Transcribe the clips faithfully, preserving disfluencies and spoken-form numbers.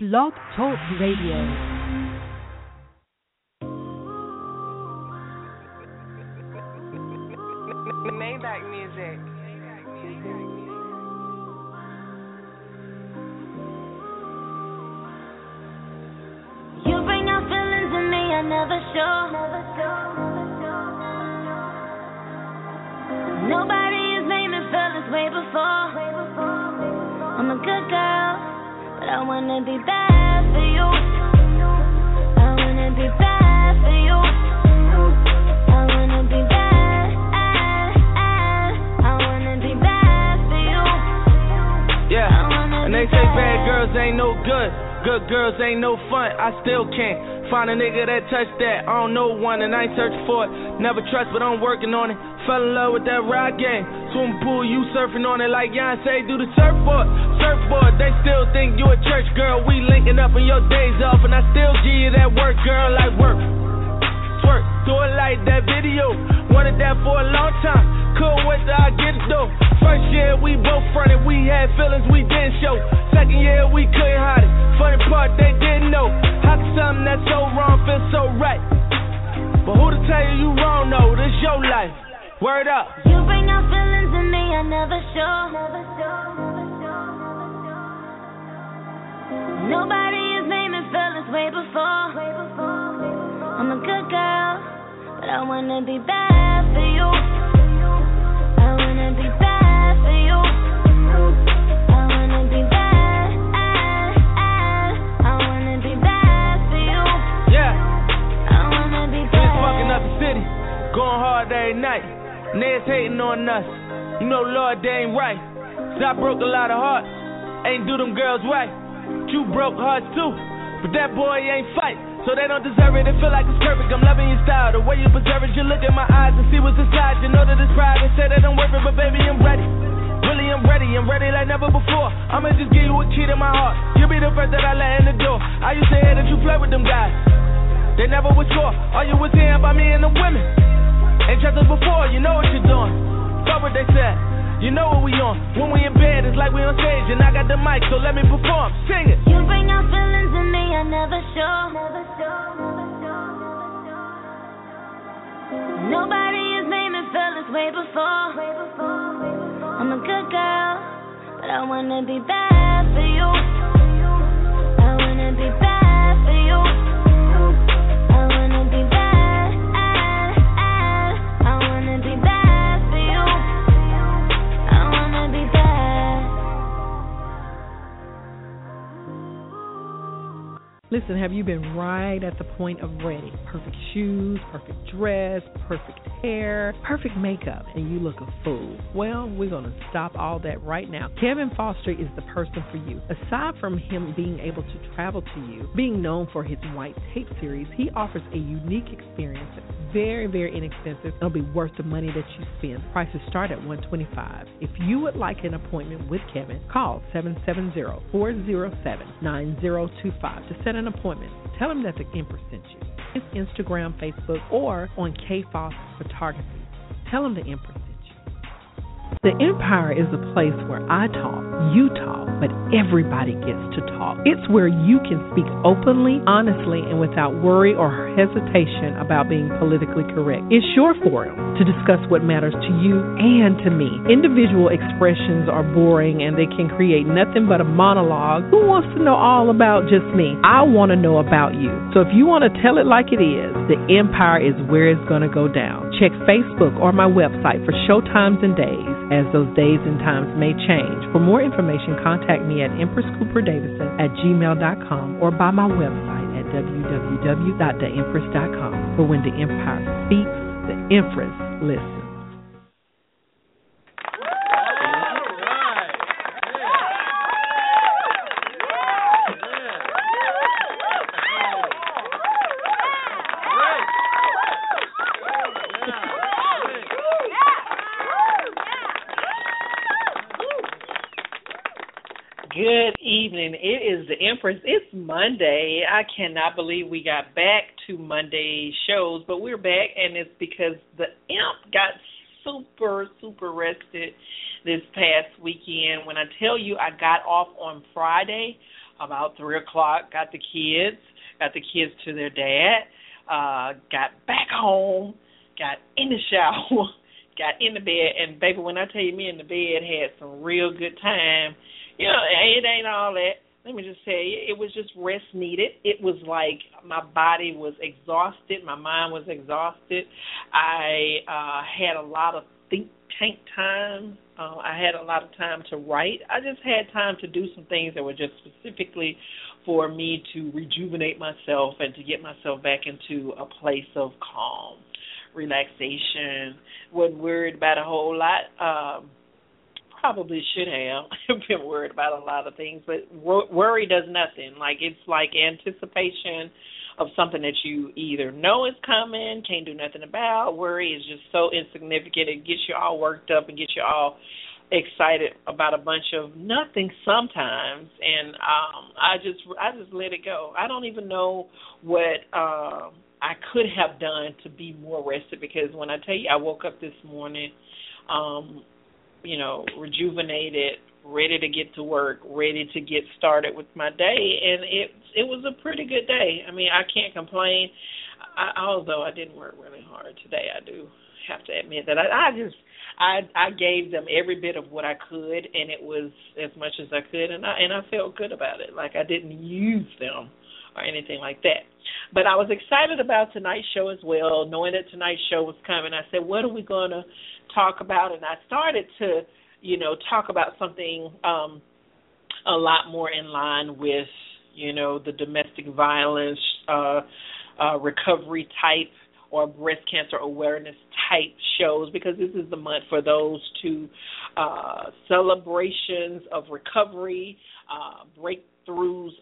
Blog Talk Radio. Find a nigga that touched that, I don't know one and I ain't searching for it. Never trust but I'm working on it. Fell in love with that ride game. Swim pool, you surfing on it like Yonsei do the surfboard. Surfboard, they still think you a church girl. We linking up on your days off and I still give you that work, girl, like work. Twerk, do it like that video. Wanted that for a long time. Couldn't wait till I get it though. First year we both fronted, we had feelings we didn't show. Second year we couldn't hide it. Funny part, they didn't know. How can something that's so wrong feel so right? But who to tell you you wrong, though? This your life. Word up. You bring out feelings in me I never show. Never show, never show, never show. Nobody is naming feelings way before. Way before, way before. I'm a good girl, but I wanna be bad for you. I wanna be bad for you. I wanna be bad. City, going hard every night. Niggas hating on us. You know, Lord, they ain't right. So I broke a lot of hearts. Ain't do them girls right. You broke hearts too. But that boy ain't fight. So they don't deserve it. It feel like it's perfect. I'm loving your style. The way you preserve it. You look in my eyes and see what's inside. You know that it's pride. They say that I'm worth it, but baby, I'm ready. Really, I'm ready. I'm ready like never before. I'ma just give you a key to my heart. You'll be the first that I let in the door. I used to hear that you play with them guys. They never was sure. All you was hearing about me and the women. Ain't trust us before, you know what you're doing. Fuck what they said, you know what we on. When we in bed, it's like we on stage. And I got the mic, so let me perform, sing it. You bring out feelings in me I never show. Never show, never show, never show. Nobody is naming feelings way before. Way before, way before. I'm a good girl, but I wanna be bad for you. I wanna be bad for you. Listen, have you been right at the point of ready? Perfect shoes, perfect dress, perfect hair, perfect makeup, and you look a fool. Well, we're going to stop all that right now. Kevin Foster is the person for you. Aside from him being able to travel to you, being known for his white tape series, he offers a unique experience that's very, very inexpensive. It'll be worth the money that you spend. Prices start at one hundred twenty-five dollars. If you would like an appointment with Kevin, call seven seven zero, four zero seven, nine zero two five to set an appointment. Tell him that the Empress sent you. It's Instagram, Facebook, or on K F O S Photography. Tell him the Empress sent you. The Empire is a place where I talk, you talk, but everybody gets to talk. It's where you can speak openly, honestly, and without worry or hesitation about being politically correct. It's your forum to discuss what matters to you and to me. Individual expressions are boring and they can create nothing but a monologue. Who wants to know all about just me? I want to know about you. So if you want to tell it like it is, the Empire is where it's going to go down. Check Facebook or my website for show times and days, as those days and times may change. For more information, contact me at empress cooper davison at gmail dot com or by my website at w w w dot the empress dot com. For when the Empire speaks, the Empress listens. It is the Empress. It's Monday. I cannot believe we got back to Monday shows, but we're back, and it's because the Imp got super, super rested this past weekend. When I tell you I got off on Friday, about three o'clock, got the kids, got the kids to their dad, uh, got back home, got in the shower, got in the bed. And, baby, when I tell you me in the bed had some real good time, you know, it ain't all that. Let me just tell you, it was just rest needed. It was like my body was exhausted. My mind was exhausted. I uh, had a lot of think tank time. Uh, I had a lot of time to write. I just had time to do some things that were just specifically for me to rejuvenate myself and to get myself back into a place of calm, relaxation. Wasn't worried about a whole lot. Um, Probably should have been worried about a lot of things, but wor- worry does nothing. Like, it's like anticipation of something that you either know is coming, can't do nothing about. Worry is just so insignificant. It gets you all worked up and gets you all excited about a bunch of nothing sometimes. And um, I just, I just let it go. I don't even know what uh, I could have done to be more rested, because when I tell you, I woke up this morning. Um, you know, rejuvenated, ready to get to work, ready to get started with my day, and it it was a pretty good day. I mean, I can't complain, I, although I didn't work really hard today. I do have to admit that I, I just, I I gave them every bit of what I could, and it was as much as I could, and I, and I felt good about it. Like, I didn't use them or anything like that. But I was excited about tonight's show as well, knowing that tonight's show was coming. I said, what are we going to talk about? And I started to, you know, talk about something um, a lot more in line with, you know, the domestic violence uh, uh, recovery type or breast cancer awareness type shows, because this is the month for those two uh, celebrations of recovery, uh, breakthroughs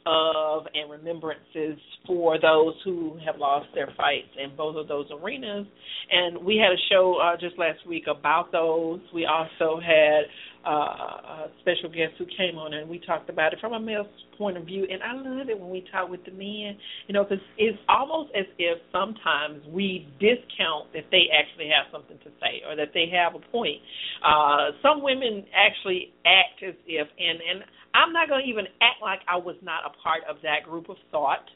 of and remembrances for those who have lost their fights in both of those arenas. And we had a show uh, just last week about those. We also had uh, a special guest who came on, and we talked about it from a male's point of view. And I love it when we talk with the men, you know, because it's almost as if sometimes we discount that they actually have something to say or that they have a point. Uh, some women actually act as if, and, and I'm not going to even act like I was not a part of that group of thought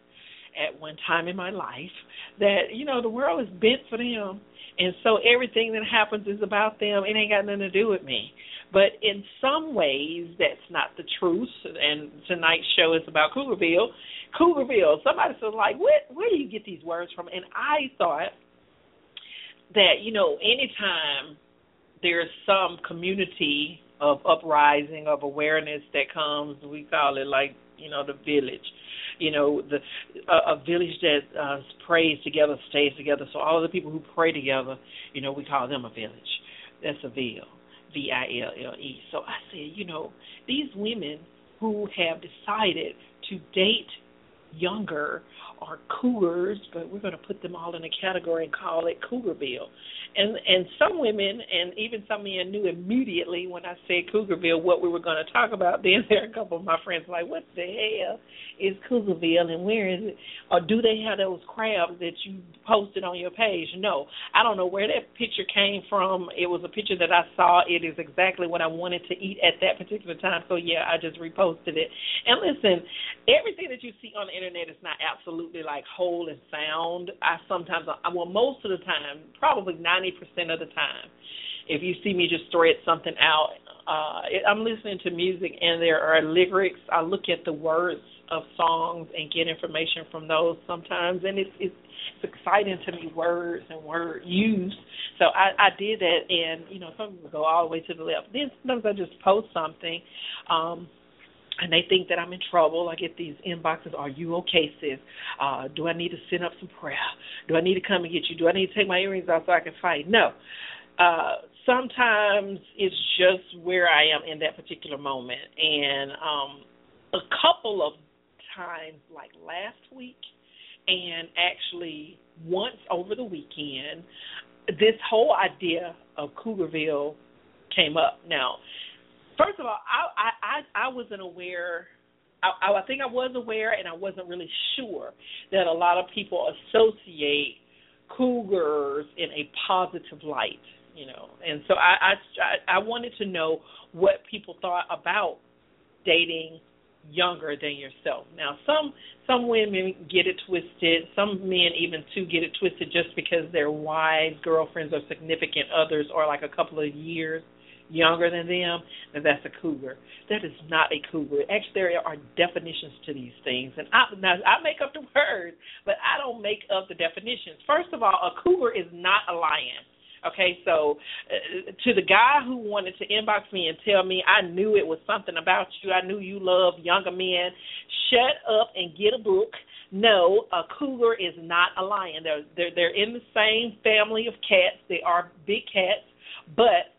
at one time in my life, that, you know, the world is bent for them, and so everything that happens is about them. It ain't got nothing to do with me. But in some ways, that's not the truth, and tonight's show is about CougarVille. CougarVille, somebody said, like, where, where do you get these words from? And I thought that, you know, anytime there's some community of uprising, of awareness that comes, we call it, like, you know, the village. You know, the a, a village that uh, prays together stays together. So all of the people who pray together, you know, we call them a village. That's a ville, V I L L E. So I said, you know, these women who have decided to date younger are cougars, but we're going to put them all in a category and call it CougarVille. And and some women and even some men knew immediately when I said CougarVille what we were going to talk about. Then there are a couple of my friends like, what the hell is CougarVille and where is it? Or do they have those crabs that you posted on your page? No. I don't know where that picture came from. It was a picture that I saw. It is exactly what I wanted to eat at that particular time. So, yeah, I just reposted it. And listen, everything that you see on the internet is not absolutely like whole and sound. I sometimes, well, most of the time, probably ninety percent of the time, if you see me just thread something out, uh, I'm listening to music and there are lyrics. I look at the words of songs and get information from those sometimes, and it's it's, it's exciting to me, words and word use. So I, I did that, and you know, some people go all the way to the left. Then sometimes I just post something. Um, And they think that I'm in trouble. I get these inboxes, are you okay, sis? Uh, do I need to send up some prayer? Do I need to come and get you? Do I need to take my earrings off so I can fight? No. Uh, sometimes it's just where I am in that particular moment. And um, a couple of times, like last week and actually once over the weekend, this whole idea of CougarVille came up. Now, first of all, I I, I wasn't aware, I, I think I was aware, and I wasn't really sure that a lot of people associate cougars in a positive light, you know. And so I, I, I wanted to know what people thought about dating younger than yourself. Now, some some women get it twisted. Some men even, too, get it twisted just because their wives, girlfriends, or significant others are like a couple of years younger than them, and that's a cougar. That is not a cougar. Actually, there are definitions to these things, and I, now, I make up the words, but I don't make up the definitions. First of all, a cougar is not a lion. Okay, so uh, to the guy who wanted to inbox me and tell me I knew it was something about you, I knew you love younger men, shut up and get a book. No, a cougar is not a lion. They're, they're, they're in the same family of cats. They are big cats, but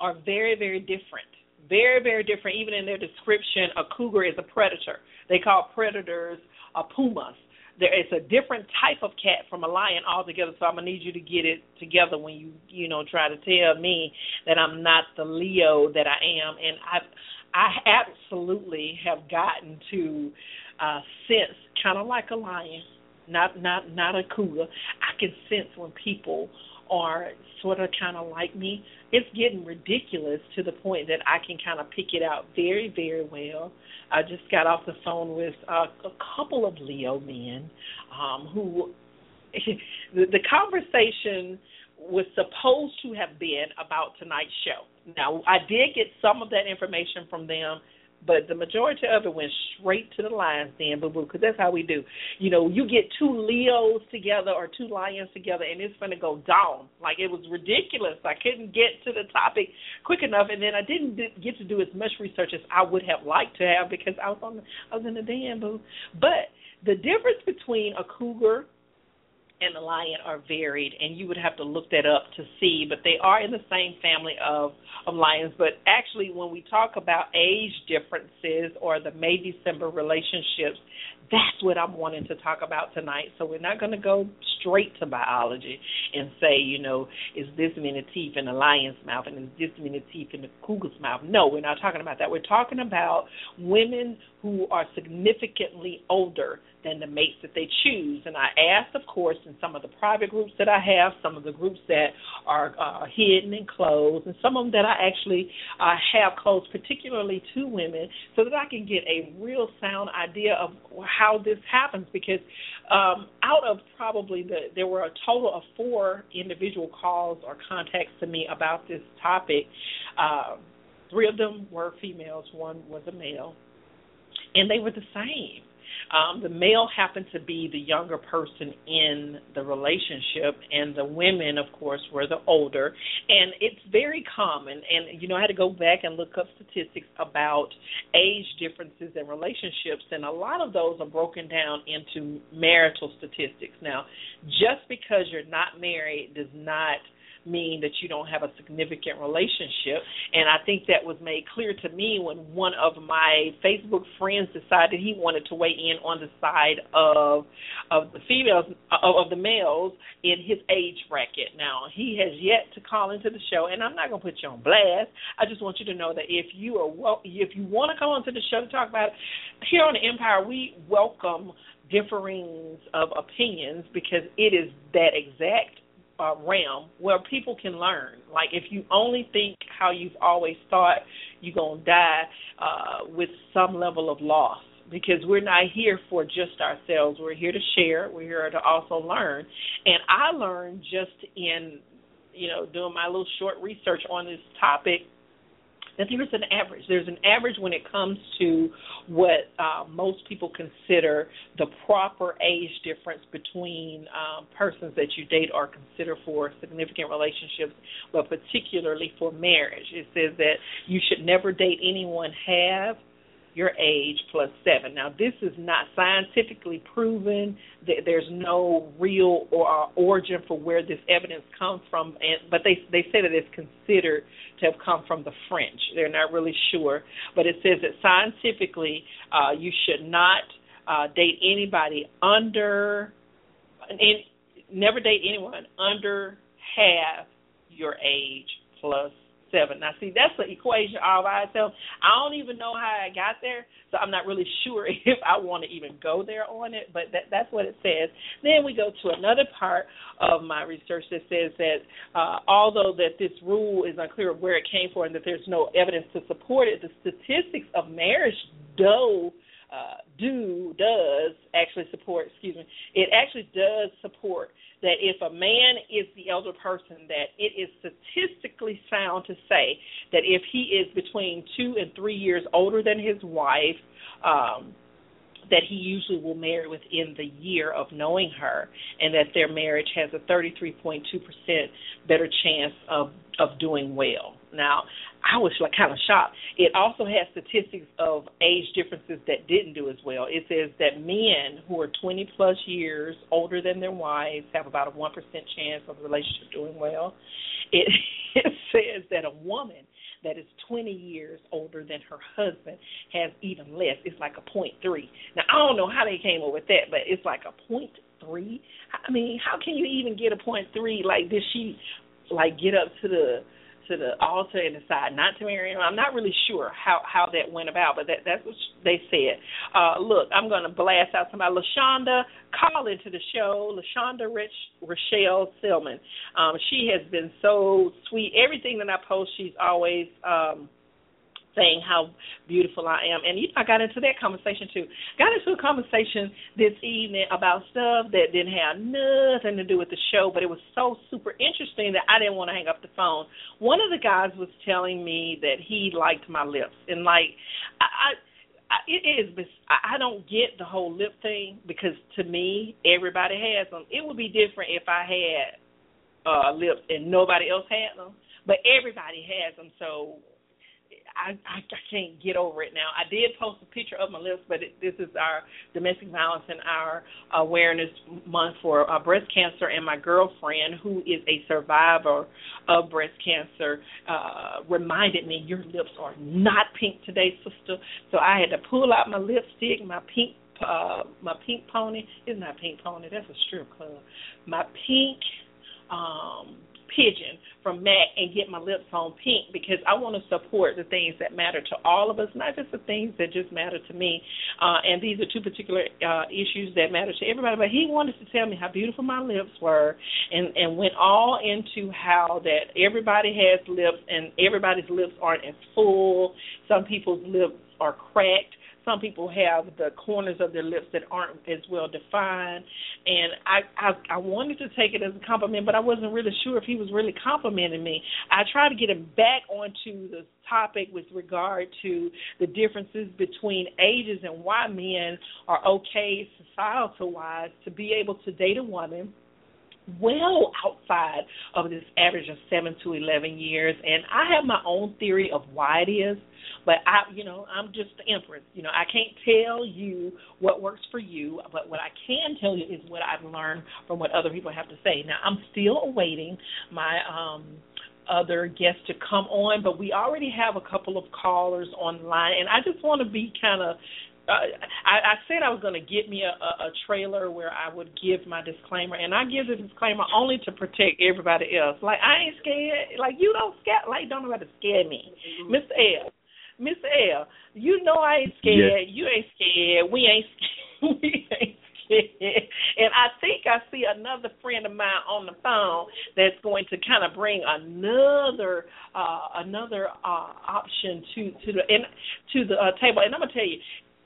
are very, very different. Very, very different. Even in their description, a cougar is a predator. They call predators uh, pumas. There, it's a different type of cat from a lion altogether, so I'm going to need you to get it together when you, you know, try to tell me that I'm not the Leo that I am. And I I absolutely have gotten to uh, sense, kind of like a lion, not, not, not a cougar. I can sense when people are sort of kind of like me. It's getting ridiculous to the point that I can kind of pick it out very, very well. I just got off the phone with uh, a couple of Leo men um, who the, the conversation was supposed to have been about tonight's show. Now, I did get some of that information from them, but the majority of it went straight to the lion's den, boo-boo, because that's how we do. You know, you get two Leos together or two lions together, and it's going to go down. Like, it was ridiculous. I couldn't get to the topic quick enough, and then I didn't get to do as much research as I would have liked to have because I was, on the, I was in the den, boo. But the difference between a cougar and a lion are varied, and you would have to look that up to see, but they are in the same family of, of lions. But actually, when we talk about age differences or the May-December relationships, that's what I'm wanting to talk about tonight. So we're not going to go straight to biology and say, you know, is this many teeth in a lion's mouth and is this many teeth in a cougar's mouth? No, we're not talking about that. We're talking about women who are significantly older than the mates that they choose. And I asked, of course, in some of the private groups that I have, some of the groups that are uh, hidden and closed, and some of them that I actually uh, have closed particularly to women so that I can get a real sound idea of how this happens, because um, out of probably the, there were a total of four individual calls or contacts to me about this topic. Uh, three of them were females, one was a male, and they were the same. Um, the male happened to be the younger person in the relationship, and the women, of course, were the older. And it's very common. And, you know, I had to go back and look up statistics about age differences in relationships, and a lot of those are broken down into marital statistics. Now, just because you're not married does not mean that you don't have a significant relationship, and I think that was made clear to me when one of my Facebook friends decided he wanted to weigh in on the side of of the females of, of the males in his age bracket. Now, he has yet to call into the show, and I'm not going to put you on blast. I just want you to know that if you are wel- if you want to come onto the show to talk about it, here on the Empire, we welcome differings of opinions because it is that exact Uh, realm where people can learn. Like, if you only think how you've always thought, you're going to die uh, with some level of loss, because we're not here for just ourselves. We're here to share. We're here to also learn. And I learned just in, you know, doing my little short research on this topic, that there's an average. There's an average when it comes to what uh, most people consider the proper age difference between um, persons that you date or consider for significant relationships, but particularly for marriage. It says that you should never date anyone half your age plus seven. Now, this is not scientifically proven. There's no real or origin for where this evidence comes from, and, but they they say that it's considered to have come from the French. They're not really sure, but it says that scientifically uh, you should not uh, date anybody under, and never date anyone under half your age plus seven. Now, see, that's the equation all by itself. I don't even know how I got there, so I'm not really sure if I want to even go there on it, but that, that's what it says. Then we go to another part of my research that says that uh, although that this rule is unclear of where it came from and that there's no evidence to support it, the statistics of marriage do uh, do does actually support. Excuse me. It actually does support that if a man is the elder person, that it is statistically sound to say that if he is between two and three years older than his wife, um, that he usually will marry within the year of knowing her, and that their marriage has a thirty-three point two percent better chance of, of doing well. Now, I was like kind of shocked. It also has statistics of age differences that didn't do as well. It says that men who are twenty-plus years older than their wives have about a one percent chance of the relationship doing well. It, it says that a woman that is twenty years older than her husband has even less. It's like a point three. Now, I don't know how they came up with that, but it's like a point three. I mean, how can you even get a point three? Like, did she, like, get up to the to the altar and decide not to marry him? I'm not really sure how, how that went about, but that, that's what they said. Uh, look, I'm going to blast out somebody. LaShonda, call into the show. LaShonda Rich, Rochelle Selman. Um, she has been so sweet. Everything that I post, she's always um, saying how beautiful I am. And you know, I got into that conversation, too. Got into a conversation this evening about stuff that didn't have nothing to do with the show, but it was so super interesting that I didn't want to hang up the phone. One of the guys was telling me that he liked my lips. And, like, I... I I, it is. I don't get the whole lip thing because, to me, everybody has them. It would be different if I had uh, lips and nobody else had them, but everybody has them, so I, I, I can't get over it now. I did post a picture of my lips, but it, this is our domestic violence and our awareness month for uh, breast cancer, and my girlfriend, who is a survivor of breast cancer, uh, reminded me, your lips are not pink today, sister. So I had to pull out my lipstick, my pink uh, my pink pony. It's not pink pony. That's a strip club. My pink um, pigeon from Mac, and get my lips on pink, because I want to support the things that matter to all of us, not just the things that just matter to me. Uh, and these are two particular uh, issues that matter to everybody. But he wanted to tell me how beautiful my lips were, and, and went all into how that everybody has lips, and everybody's lips aren't as full. Some people's lips are cracked. Some people have the corners of their lips that aren't as well defined. And I, I I wanted to take it as a compliment, but I wasn't really sure if he was really complimenting me. I tried to get him back onto the topic with regard to the differences between ages and why men are okay societal-wise to be able to date a woman well outside of this average of seven to eleven years. And I have my own theory of why it is, but I, you know, I'm just the empress. You know, I can't tell you what works for you, but what I can tell you is what I've learned from what other people have to say. Now, I'm still awaiting my um, other guests to come on, but we already have a couple of callers online, and I just want to be kind of, Uh, I, I said I was going to get me a, a, a trailer where I would give my disclaimer, and I give the disclaimer only to protect everybody else. Like, I ain't scared. Like, you don't scare. Like, don't nobody scare me. Mister L, Mister L, you know I ain't scared. Yes. You ain't scared. We ain't scared. We ain't scared. And I think I see another friend of mine on the phone that's going to kind of bring another uh, another uh, option to to the and, to the uh, table. And I'm gonna tell you,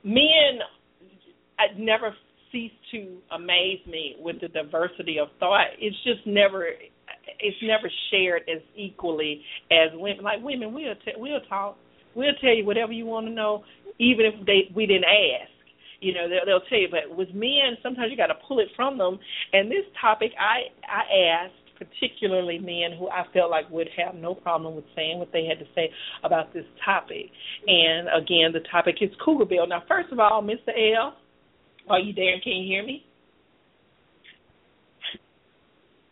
men I never cease to amaze me with the diversity of thought. It's just never, it's never shared as equally as women. Like women, we'll t- we'll talk, we'll tell you whatever you want to know, even if they we didn't ask. You know, they'll, they'll tell you. But with men, sometimes you got to pull it from them. And this topic, I I asked particularly men who I felt like would have no problem with saying what they had to say about this topic. And, again, the topic is CougarVille. Now, first of all, Mister L, are you there? Can you hear me?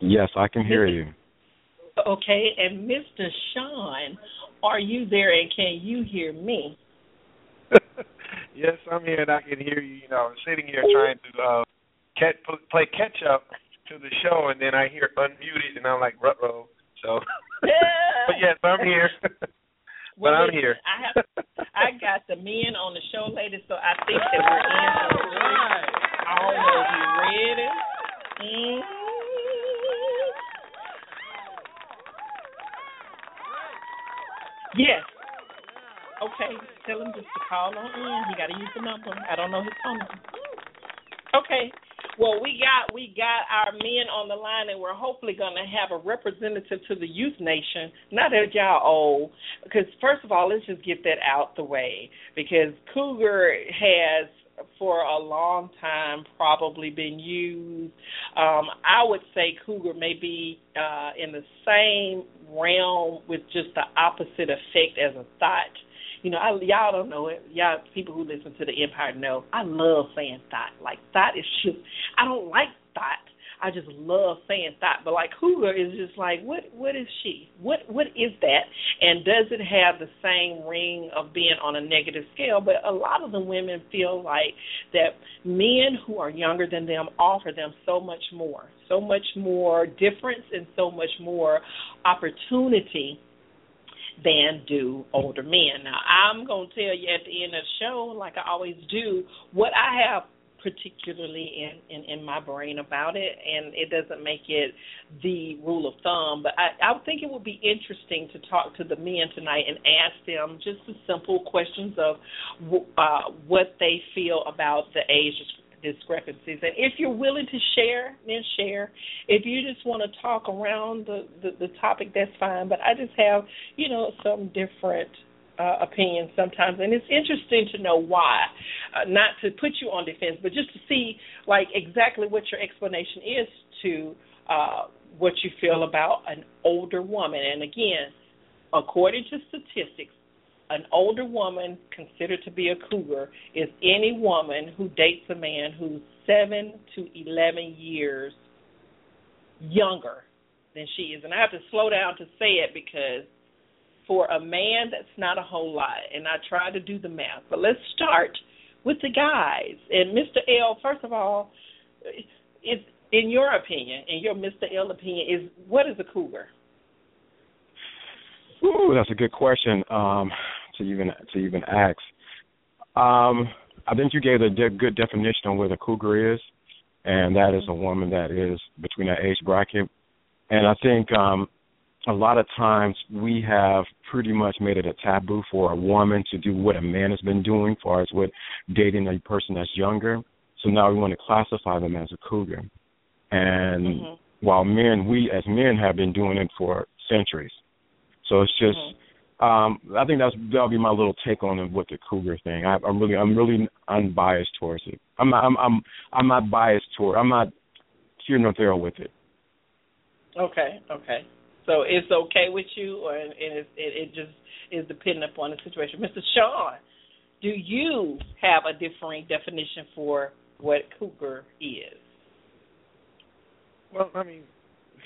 Yes, I can hear you. Okay. And, Mister Sean, are you there and can you hear me? Yes, I'm here and I can hear you. You know, I'm sitting here trying to uh, cat, play catch-up to the show, and then I hear unmuted, and I'm like, ruh-roh. So, but yes, I'm here. But well, I'm here. I have, I got the men on the show, ladies, so I think that we're in for the run. I don't know if you're ready. Mm. Yes. Okay. So him just to call on in. He got to use the number. I don't know his phone number. Okay. Well, we got we got our men on the line, and we're hopefully going to have a representative to the Youth Nation. Not that y'all old, because first of all, let's just get that out the way, because Cougar has for a long time probably been used. Um, I would say Cougar may be uh, in the same realm with just the opposite effect as a thought. You know, I, y'all don't know it. Y'all people who listen to the Empire know I love saying thought. Like, thought is just, I don't like thought. I just love saying thought. But, like, Cougar is just like, what? what is she? What? What is that? And does it have the same ring of being on a negative scale? But a lot of the women feel like that men who are younger than them offer them so much more, so much more difference and so much more opportunity than do older men. Now, I'm going to tell you at the end of the show, like I always do, what I have particularly in, in, in my brain about it, and it doesn't make it the rule of thumb, but I, I think it would be interesting to talk to the men tonight and ask them just the simple questions of uh, what they feel about the age discrepancies. And if you're willing to share, then share. If you just want to talk around the, the, the topic, that's fine, but I just have, you know, some different Uh, opinion sometimes, and it's interesting to know why, uh, not to put you on defense, but just to see like exactly what your explanation is to uh, what you feel about an older woman. And again, according to statistics, an older woman considered to be a cougar is any woman who dates a man who's seven to eleven years younger than she is. And I have to slow down to say it because for a man, that's not a whole lot, and I try to do the math. But let's start with the guys. And Mister L, first of all, is, in your opinion, in your Mister L opinion, is what is a cougar? Ooh, that's a good question um, to even to even ask. Um, I think you gave a de- good definition on what a cougar is, and that is a woman that is between that age bracket. And I think Um, a lot of times we have pretty much made it a taboo for a woman to do what a man has been doing as far as with dating a person that's younger. So now we want to classify them as a cougar. And mm-hmm. while men, we as men have been doing it for centuries. So it's just, mm-hmm. um, I think that's, that'll be my little take on it with the cougar thing. I, I'm really, I'm really unbiased towards it. I'm not, I'm, I'm, I'm not biased toward, I'm not here nor there with it. Okay. Okay. So it's okay with you, or and it, it just is dependent upon the situation. Mister Sean, do you have a differing definition for what cougar is? Well, I mean,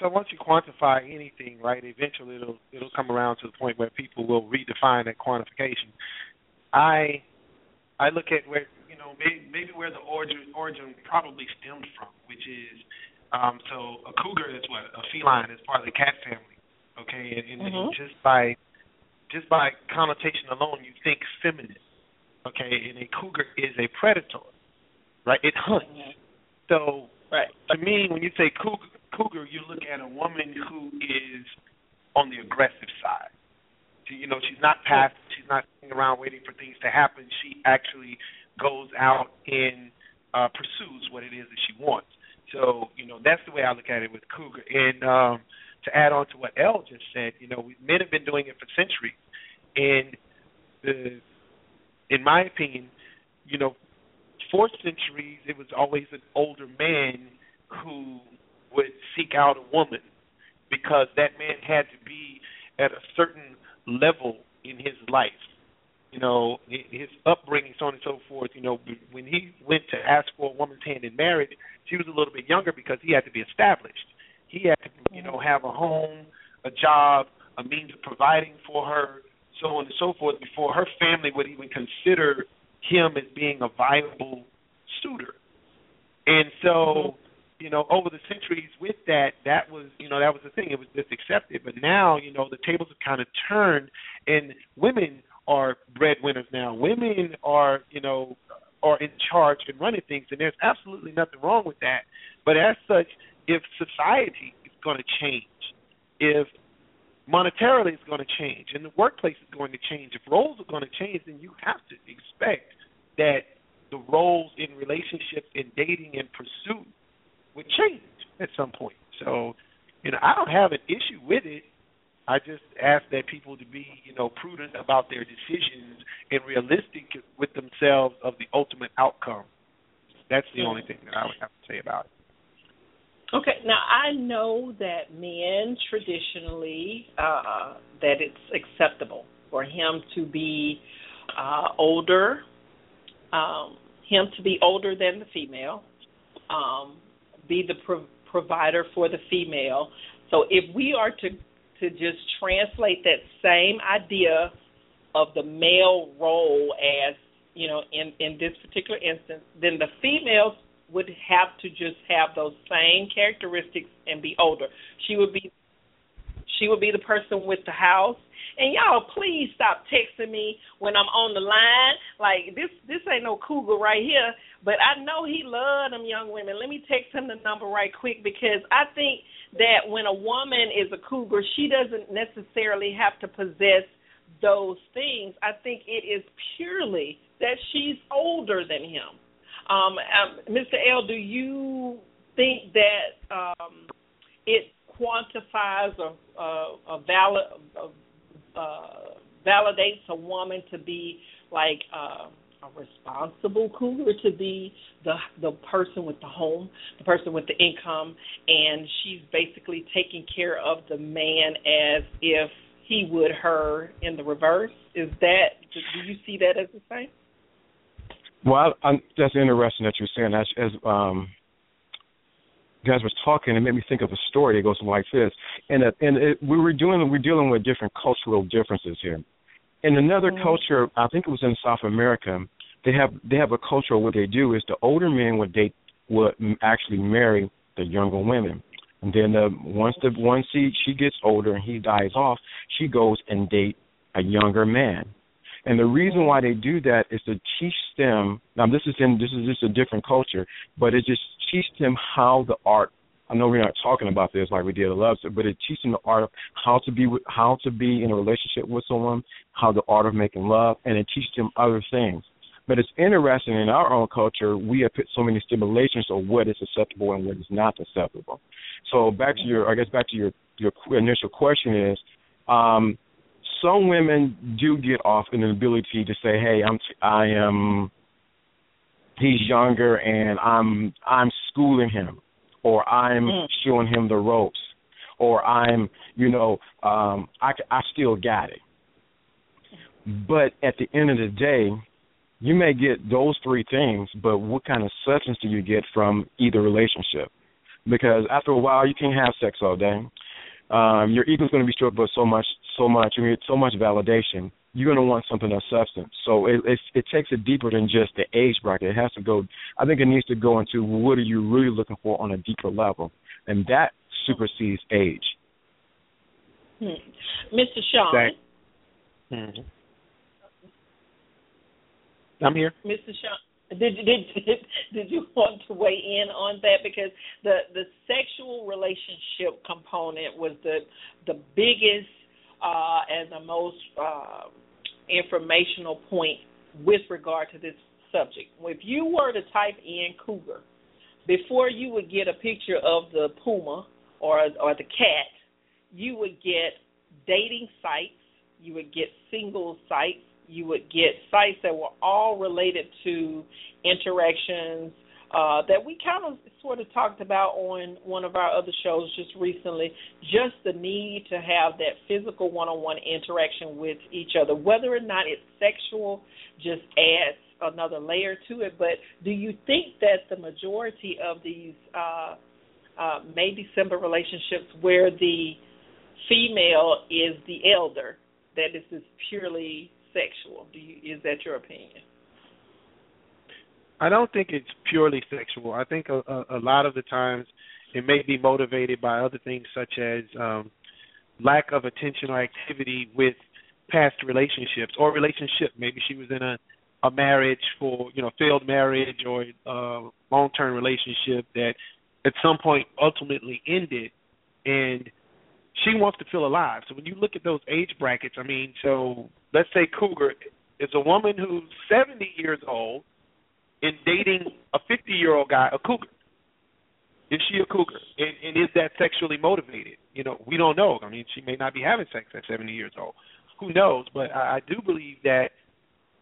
so once you quantify anything, right, eventually it'll it'll come around to the point where people will redefine that quantification. I I look at where, you know, maybe, maybe where the origin origin probably stemmed from, which is, Um, so a cougar is what? A feline is part of the cat family, okay? And, and mm-hmm. just by just by connotation alone, you think feminine, okay? And a cougar is a predator, right? It hunts. Mm-hmm. So right. to me, when you say cougar, cougar, you look at a woman who is on the aggressive side. So, you know, she's not passive. She's not sitting around waiting for things to happen. She actually goes out and uh, pursues what it is that she wants. So, you know, that's the way I look at it with cougar. And um, to add on to what Elle just said, you know, we, men have been doing it for centuries. And the, in my opinion, you know, for centuries it was always an older man who would seek out a woman because that man had to be at a certain level in his life, you know, his upbringing, so on and so forth. You know, when he went to ask for a woman's hand in marriage, she was a little bit younger because he had to be established. He had to, you know, have a home, a job, a means of providing for her, so on and so forth, before her family would even consider him as being a viable suitor. And so, you know, over the centuries with that, that was, you know, that was the thing. It was just accepted. But now, you know, the tables have kind of turned, and women are breadwinners now. Women are, you know, are in charge and running things, and there's absolutely nothing wrong with that. But as such, if society is going to change, if monetarily it's going to change, and the workplace is going to change. If roles are going to change, then you have to expect that the roles in relationships and dating and pursuit would change at some point. So, you know, I don't have an issue with it. I just ask that people to be, you know, prudent about their decisions and realistic with themselves of the ultimate outcome. That's the only thing that I would have to say about it. Okay, now I know that men traditionally, uh, that it's acceptable for him to be uh, older, um, him to be older than the female, um, be the pro- provider for the female. So if we are to to just translate that same idea of the male role as, you know, in, in this particular instance, then the females would have to just have those same characteristics and be older. She would be she would be the person with the house. And y'all, please stop texting me when I'm on the line. Like, this this ain't no cougar right here, but I know he loved them young women. Let me text him the number right quick, because I think that when a woman is a cougar, she doesn't necessarily have to possess those things. I think it is purely that she's older than him. Um, um, Mister L, do you think that um, it quantifies or uh, a valid, uh, uh, validates a woman to be like uh, a responsible cougar, to be the the person with the home, the person with the income, and she's basically taking care of the man as if he would her in the reverse? Is that, do you see that as the same? Well, I, I, that's interesting that you're saying that. As um, you guys were talking, it made me think of a story that goes like this. And uh, and it, we were doing we're dealing with different cultural differences here. In another mm-hmm. culture, I think it was in South America, they have they have a culture. What they do is the older men would date would actually marry the younger women, and then uh, once the once he, she gets older and he dies off, she goes and date a younger man. And the reason why they do that is to teach them. Now, this is in this is just a different culture, but it just teaches them how the art. I know we're not talking about this like we did a love, but it teaches them the art of how to be how to be in a relationship with someone, how the art of making love, and it teaches them other things. But it's interesting, in our own culture, we have put so many stimulations on what is acceptable and what is not acceptable. So back to your, I guess back to your your initial question is. Um, Some women do get off in the ability to say, "Hey, I'm, t- I am, he's younger, and I'm, I'm schooling him, or I'm mm. showing him the ropes, or I'm, you know, um, I, I still got it." But at the end of the day, you may get those three things, but what kind of substance do you get from either relationship? Because after a while, you can't have sex all day. Um, your ego's going to be stroked by so much, so much, you get so much validation. You're going to want something of substance. So it, it it takes it deeper than just the age bracket. It has to go. I think it needs to go into what are you really looking for on a deeper level, and that supersedes age. Hmm. Mister Sean. Mm-hmm. I'm here. Mister Sean. Did, did did did you want to weigh in on that? Because the, the sexual relationship component was the the biggest uh, and the most uh, informational point with regard to this subject. If you were to type in cougar, before you would get a picture of the puma or or the cat, you would get dating sites, you would get single sites, you would get sites that were all related to interactions uh, that we kind of sort of talked about on one of our other shows just recently, just the need to have that physical one-on-one interaction with each other. Whether or not it's sexual just adds another layer to it, but do you think that the majority of these uh, uh, May-December relationships where the female is the elder, that this is purely sexual? Do you, is that your opinion? I don't think it's purely sexual. I think a, a, a lot of the times it may be motivated by other things such as um, lack of attention or activity with past relationships or relationship. Maybe she was in a, a marriage for, you know, failed marriage or a long-term relationship that at some point ultimately ended, and she wants to feel alive. So when you look at those age brackets, I mean, so let's say Cougar is a woman who's seventy years old and dating a fifty-year-old guy, a cougar. Is she a cougar? And, and is that sexually motivated? You know, we don't know. I mean, she may not be having sex at seventy years old. Who knows? But I, I do believe that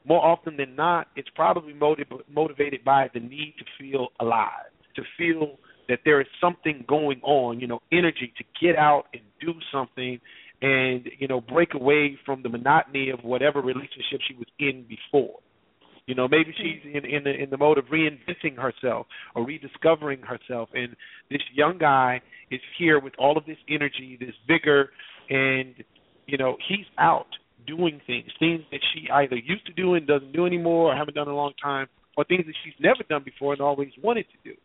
more often than not, it's probably motiv- motivated by the need to feel alive, to feel that there is something going on, you know, energy to get out and do something and, you know, break away from the monotony of whatever relationship she was in before. You know, maybe she's in, in, the, in the mode of reinventing herself or rediscovering herself. And this young guy is here with all of this energy, this vigor, and, you know, he's out doing things, things that she either used to do and doesn't do anymore or haven't done in a long time, or things that she's never done before and always wanted to do.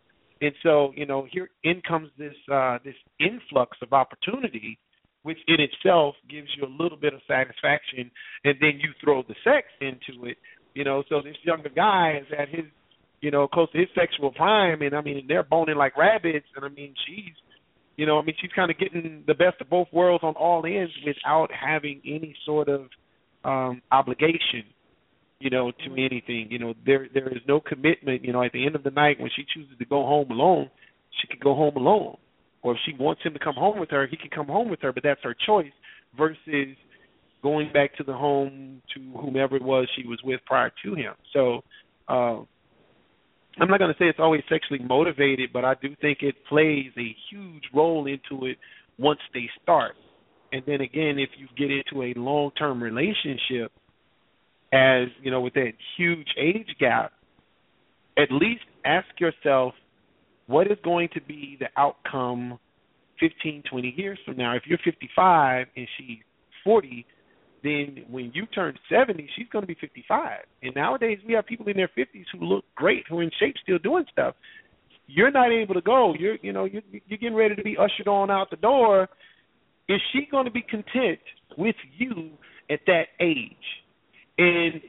And so, you know, here in comes this uh, this influx of opportunity, which in itself gives you a little bit of satisfaction, and then you throw the sex into it. You know, so this younger guy is at his, you know, close to his sexual prime, and, I mean, they're boning like rabbits, and, I mean, she's, you know, I mean, she's kind of getting the best of both worlds on all ends without having any sort of um, obligation, you know, to anything. You know, there there is no commitment. You know, at the end of the night when she chooses to go home alone, she could go home alone. Or if she wants him to come home with her, he can come home with her, but that's her choice versus going back to the home to whomever it was she was with prior to him. So uh, I'm not going to say it's always sexually motivated, but I do think it plays a huge role into it once they start. And then, again, if you get into a long-term relationship, as, you know, with that huge age gap, at least ask yourself, what is going to be the outcome fifteen, twenty years from now? If you're fifty-five and she's forty, then when you turn seventy, she's going to be fifty-five. And nowadays we have people in their fifties who look great, who are in shape, still doing stuff. You're not able to go. You're, you know, you're, you're getting ready to be ushered on out the door. Is she going to be content with you at that age? And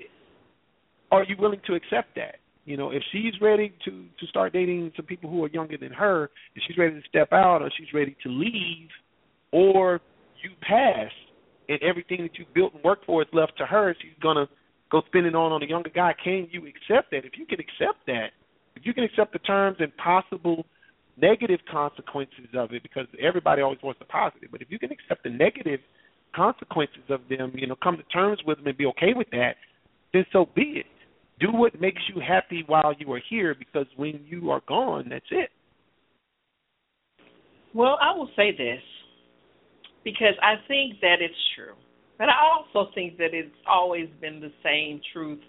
are you willing to accept that? You know, if she's ready to, to start dating some people who are younger than her, if she's ready to step out or she's ready to leave, or you pass and everything that you built and worked for is left to her, she's going to go spend it on on a younger guy, can you accept that? If you can accept that, if you can accept the terms and possible negative consequences of it, because everybody always wants the positive, but if you can accept the negative consequences of them, you know, come to terms with them and be okay with that, then so be it. Do what makes you happy while you are here, because when you are gone, that's it. Well, I will say this, because I think that it's true, but I also think that it's always been the same truth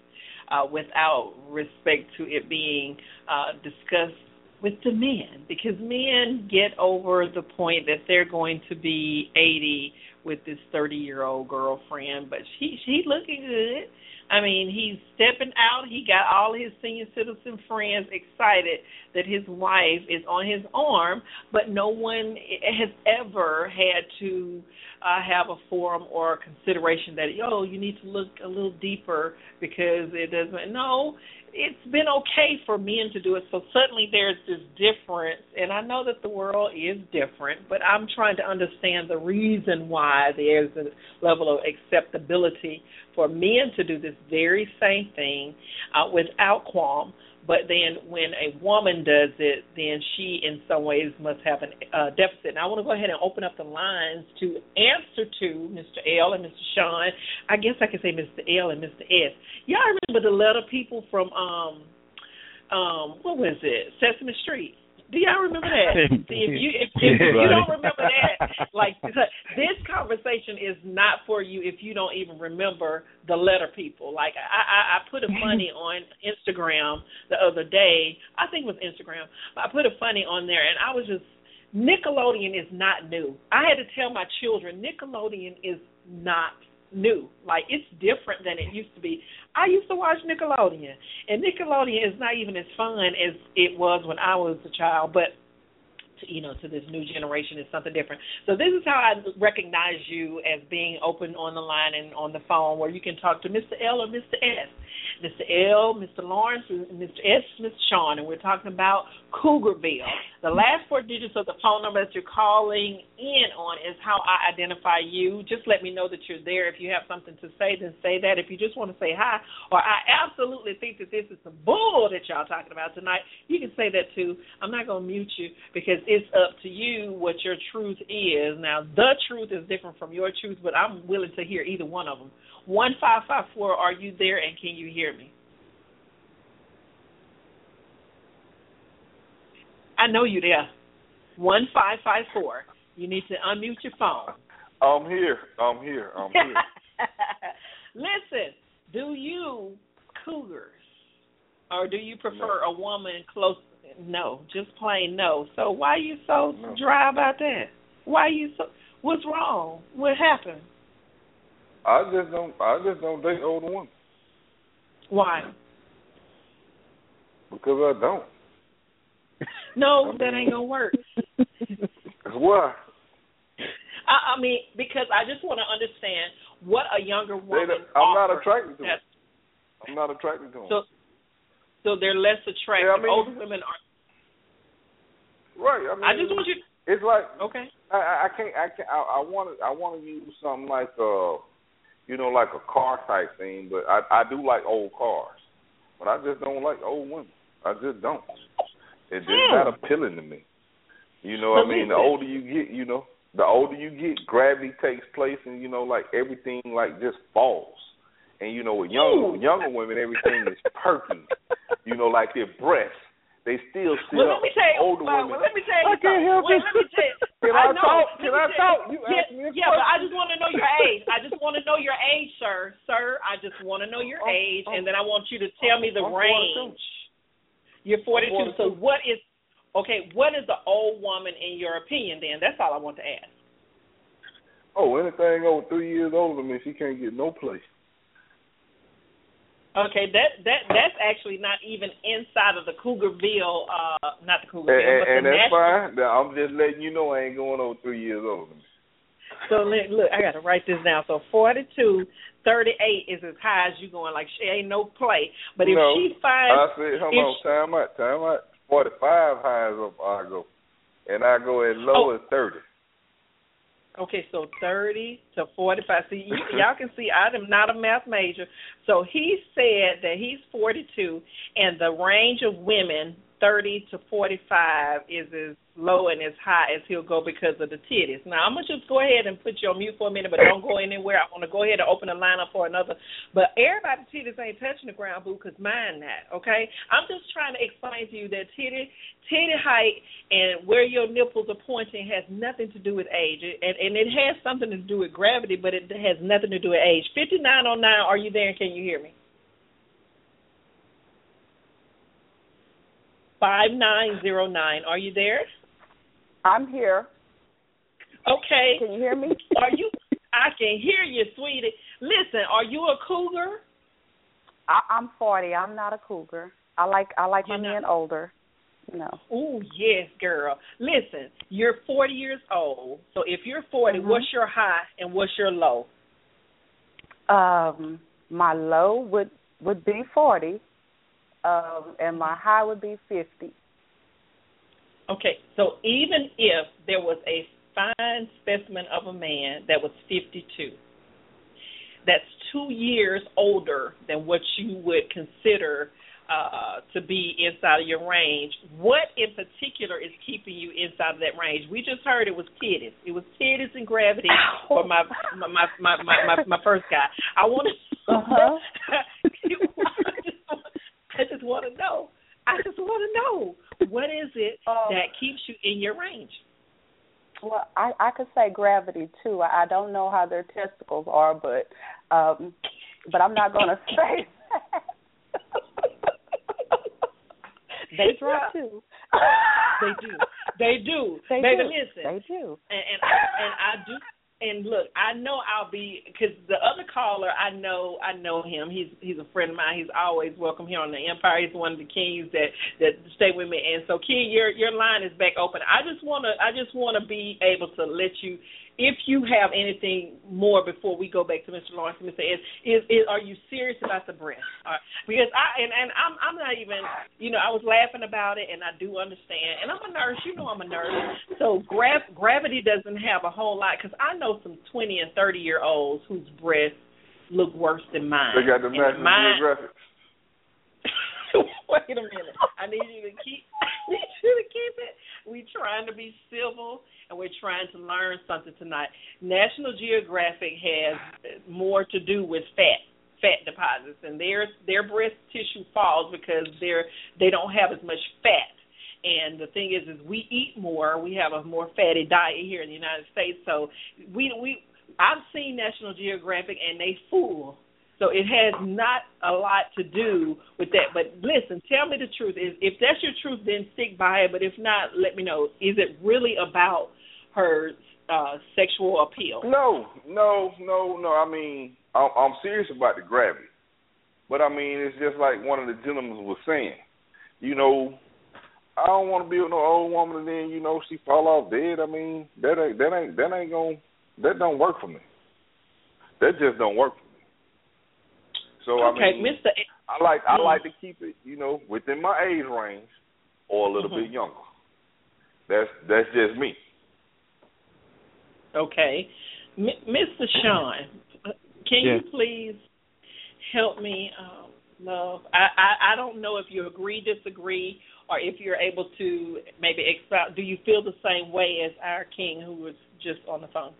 uh, without respect to it being uh, discussed with the men, because men get over the point that they're going to be eighty with this thirty-year-old girlfriend, but she she looking good. I mean, he's stepping out. He got all his senior citizen friends excited that his wife is on his arm, but no one has ever had to uh, have a forum or a consideration that, oh, you need to look a little deeper because it doesn't. No, it's been okay for men to do it. So suddenly there's this difference, and I know that the world is different, but I'm trying to understand the reason why there's a level of acceptability for men to do this very same thing uh, without qualm. But then when a woman does it, then she in some ways must have a uh, deficit. And I want to go ahead and open up the lines to answer to Mister L and Mister Sean. I guess I could say Mister L and Mister S. Y'all remember the letter people from, um, um, what was it, Sesame Street? Do y'all remember that? See, if you if, if, if you don't remember that, like, this conversation is not for you if you don't even remember the letter people. Like, I, I, I put a funny on Instagram the other day. I think it was Instagram. I put a funny on there, and I was just, Nickelodeon is not new. I had to tell my children, Nickelodeon is not new. Like, it's different than it used to be. I used to watch Nickelodeon, and Nickelodeon is not even as fun as it was when I was a child, but to, you know, to this new generation, it's something different. So this is how I recognize you as being open on the line and on the phone, where you can talk to Mister L or Mister S. Mister L, Mister Lawrence, Mister S, Mister Sean, and we're talking about CougarVille. The last four digits of the phone number that you're calling in on is how I identify you. Just let me know that you're there. If you have something to say, then say that. If you just want to say hi, or I absolutely think that this is some bull that y'all talking about tonight, you can say that too. I'm not going to mute you because it's up to you what your truth is. Now, the truth is different from your truth, but I'm willing to hear either one of them. one five five four, are you there and can you hear me? I know you there. One five five four. You need to unmute your phone. I'm here. I'm here. I'm here. Listen, do you cougars, or do you prefer no. a woman close? No, just plain no. So why are you so no. dry about that? Why are you so? What's wrong? What happened? I just don't. I just don't date older women. Why? Because I don't. No, that ain't gonna work. Why? I, I mean, because I just want to understand what a younger woman. They, I'm not attracted to them. I'm not attracted to them. So, so they're less attractive. Yeah, I mean, older women are. Right. I mean, I just want you. It's like okay. I, I can't. I can't. I, I want to. I want to use something like a, you know, like a car type thing. But I, I do like old cars. But I just don't like old women. I just don't. It's just not appealing to me. You know what I mean? The older you get, you know, the older you get, gravity takes place and, you know, like everything like just falls. And, you know, with young, younger women, everything is perky. You know, like their breasts. They still sit well, up. Let me tell you, older well, women. Well, let me tell you. I can't help well, let me tell you. Can I, I talk? Can I talk? You yeah, asked me this yeah but I just want to know your age. I just want to know your age, sir. Sir, I just want to know your I'm, age, I'm, and then I want you to tell I'm, me the I'm range. You're forty-two, so what is, okay, what is the old woman in your opinion then? That's all I want to ask. Oh, anything over three years older than me, she can't get no place. Okay, that that that's actually not even inside of the CougarVille, uh, not the CougarVille, but the And that's fine. I'm just letting you know I ain't going over three years older than me. So, look, I got to write this down. So, forty-two, thirty-eight is as high as you going. Like, she ain't no play. But if no, she finds... I said, hold on, she, time out, time out. forty-five high as up I go. And I go as low oh. as thirty. Okay, so thirty to forty-five. See, y- y'all can see I am not a math major. So, he said that he's forty-two, and the range of women, thirty to forty-five, is as low and as high as he'll go because of the titties. Now, I'm going to just go ahead and put you on mute for a minute, but don't go anywhere. I want to go ahead and open the line up for another. But everybody's titties ain't touching the ground, boo, because mine not, okay? I'm just trying to explain to you that titty titty height and where your nipples are pointing has nothing to do with age. And, and it has something to do with gravity, but it has nothing to do with age. fifty-nine oh nine, are you there and can you hear me? five nine zero nine, are you there? I'm here. Okay. Can you hear me? Are you? I can hear you, sweetie. Listen, are you a cougar? I, I'm forty. I'm not a cougar. I like I like you're my not. Men older. No. Oh, yes, girl. Listen, you're forty years old. So if you're forty, mm-hmm. what's your high and what's your low? Um, my low would would be forty, um, and my high would be fifty. Okay, so even if there was a fine specimen of a man that was fifty-two, that's two years older than what you would consider uh, to be inside of your range, what in particular is keeping you inside of that range? We just heard it was titties. It was titties and gravity Ow. for my my, my, my, my, my my first guy. I want to uh-huh. I just want to know. I just want to know, what is it um, that keeps you in your range? Well, I, I could say gravity, too. I, I don't know how their testicles are, but um, but I'm not going to say that. They drop, too. They do. They do. They Baby, do. Listen. They do. And, and, I, and I do. And look, I know I'll be, because the other caller, I know, I know him. He's he's a friend of mine. He's always welcome here on the Empire. He's one of the kings that, that stay with me. And so, King, your your line is back open. I just wanna I just wanna be able to let you if you have anything more before we go back to Mister Lawrence and Mister Ed, is, is are you serious about the breast? Right. Because I and, and I'm I'm not even, you know, I was laughing about it, and I do understand. And I'm a nurse. You know I'm a nurse. So gra- gravity doesn't have a whole lot, because I know some twenty- and thirty-year-olds whose breasts look worse than mine. They got the matching demographics. Wait a minute. I need you to keep I need you to keep it. We're trying to be civil, and we're trying to learn something tonight. National Geographic has more to do with fat, fat deposits, and their their breast tissue falls because they're they don't have as much fat. And the thing is, is we eat more. We have a more fatty diet here in the United States. So we we I've seen National Geographic, and they fool. So it has not a lot to do with that. But listen, tell me the truth. If that's your truth, then stick by it. But if not, let me know. Is it really about her uh, sexual appeal? No, no, no, no. I mean, I'm, I'm serious about the gravity. But, I mean, it's just like one of the gentlemen was saying. You know, I don't want to be with no old woman and then, you know, she fall off dead. I mean, that ain't, that ain't, that ain't going to, that don't work for me. That just don't work for me. So okay, I mean, Mister A- I like I like to keep it, you know, within my age range or a little mm-hmm. bit younger. That's that's just me. Okay, M- Mister Sean, can yeah. you please help me? Um, love, I, I I don't know if you agree, disagree, or if you're able to maybe expound. Do you feel the same way as our King, who was just on the phone?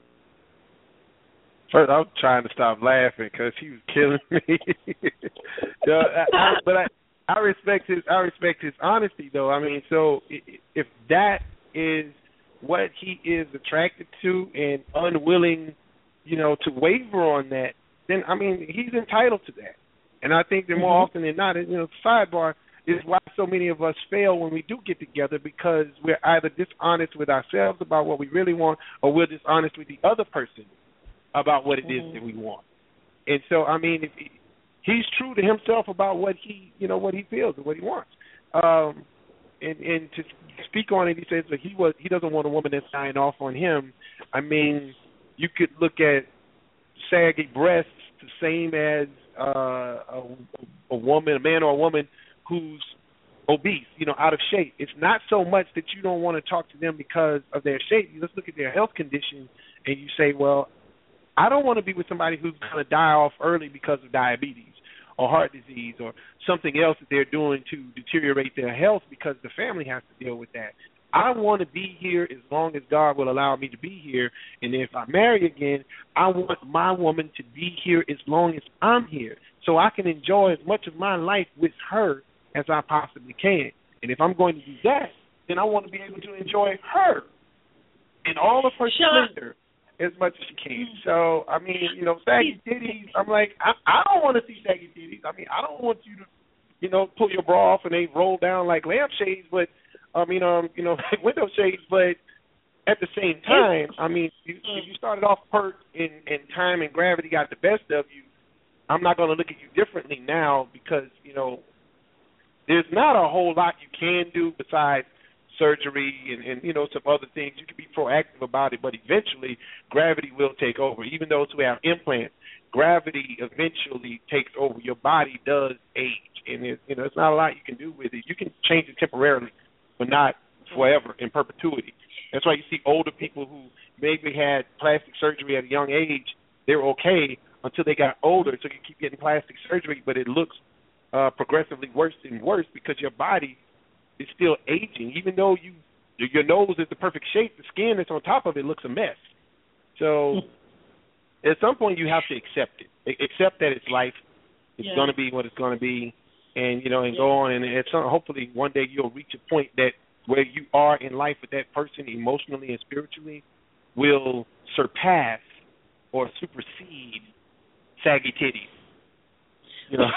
First, I was trying to stop laughing because he was killing me. so, I, I, but I, I respect his, I respect his honesty, though. I mean, so if that is what he is attracted to and unwilling, you know, to waver on that, then I mean, he's entitled to that. And I think that more mm-hmm. often than not, you know, sidebar is why so many of us fail when we do get together, because we're either dishonest with ourselves about what we really want, or we're dishonest with the other person about what it is that we want. And so, I mean, if he, he's true to himself about what he, you know, what he feels and what he wants. Um, and, and to speak on it, he says that he was, he doesn't want a woman that's dying off on him. I mean, you could look at saggy breasts the same as uh, a, a woman, a man or a woman who's obese, you know, out of shape. It's not so much that you don't want to talk to them because of their shape. You just look at their health condition and you say, well, I don't want to be with somebody who's going to die off early because of diabetes or heart disease or something else that they're doing to deteriorate their health, because the family has to deal with that. I want to be here as long as God will allow me to be here. And if I marry again, I want my woman to be here as long as I'm here, so I can enjoy as much of my life with her as I possibly can. And if I'm going to do that, then I want to be able to enjoy her and all of her splendor as much as she can. So, I mean, you know, saggy titties, I'm like, I, I don't want to see saggy titties. I mean, I don't want you to, you know, pull your bra off and they roll down like lampshades, but, I mean, um, you know, like window shades, but at the same time, I mean, you, if you started off pert and, and time and gravity got the best of you, I'm not going to look at you differently now, because, you know, there's not a whole lot you can do besides surgery and, and, you know, some other things. You can be proactive about it, but eventually gravity will take over. Even those who have implants, gravity eventually takes over. Your body does age, and, it, you know, it's not a lot you can do with it. You can change it temporarily, but not forever in perpetuity. That's why you see older people who maybe had plastic surgery at a young age, they were okay until they got older, so you keep getting plastic surgery, but it looks uh, progressively worse and worse, because your body it's still aging. Even though you your nose is the perfect shape, the skin that's on top of it looks a mess. So at some point you have to accept it. Accept that it's life. It's yeah. going to be what it's going to be, and you know, and yeah. go on. And at some, hopefully one day you'll reach a point that where you are in life with that person emotionally and spiritually will surpass or supersede saggy titties. You know.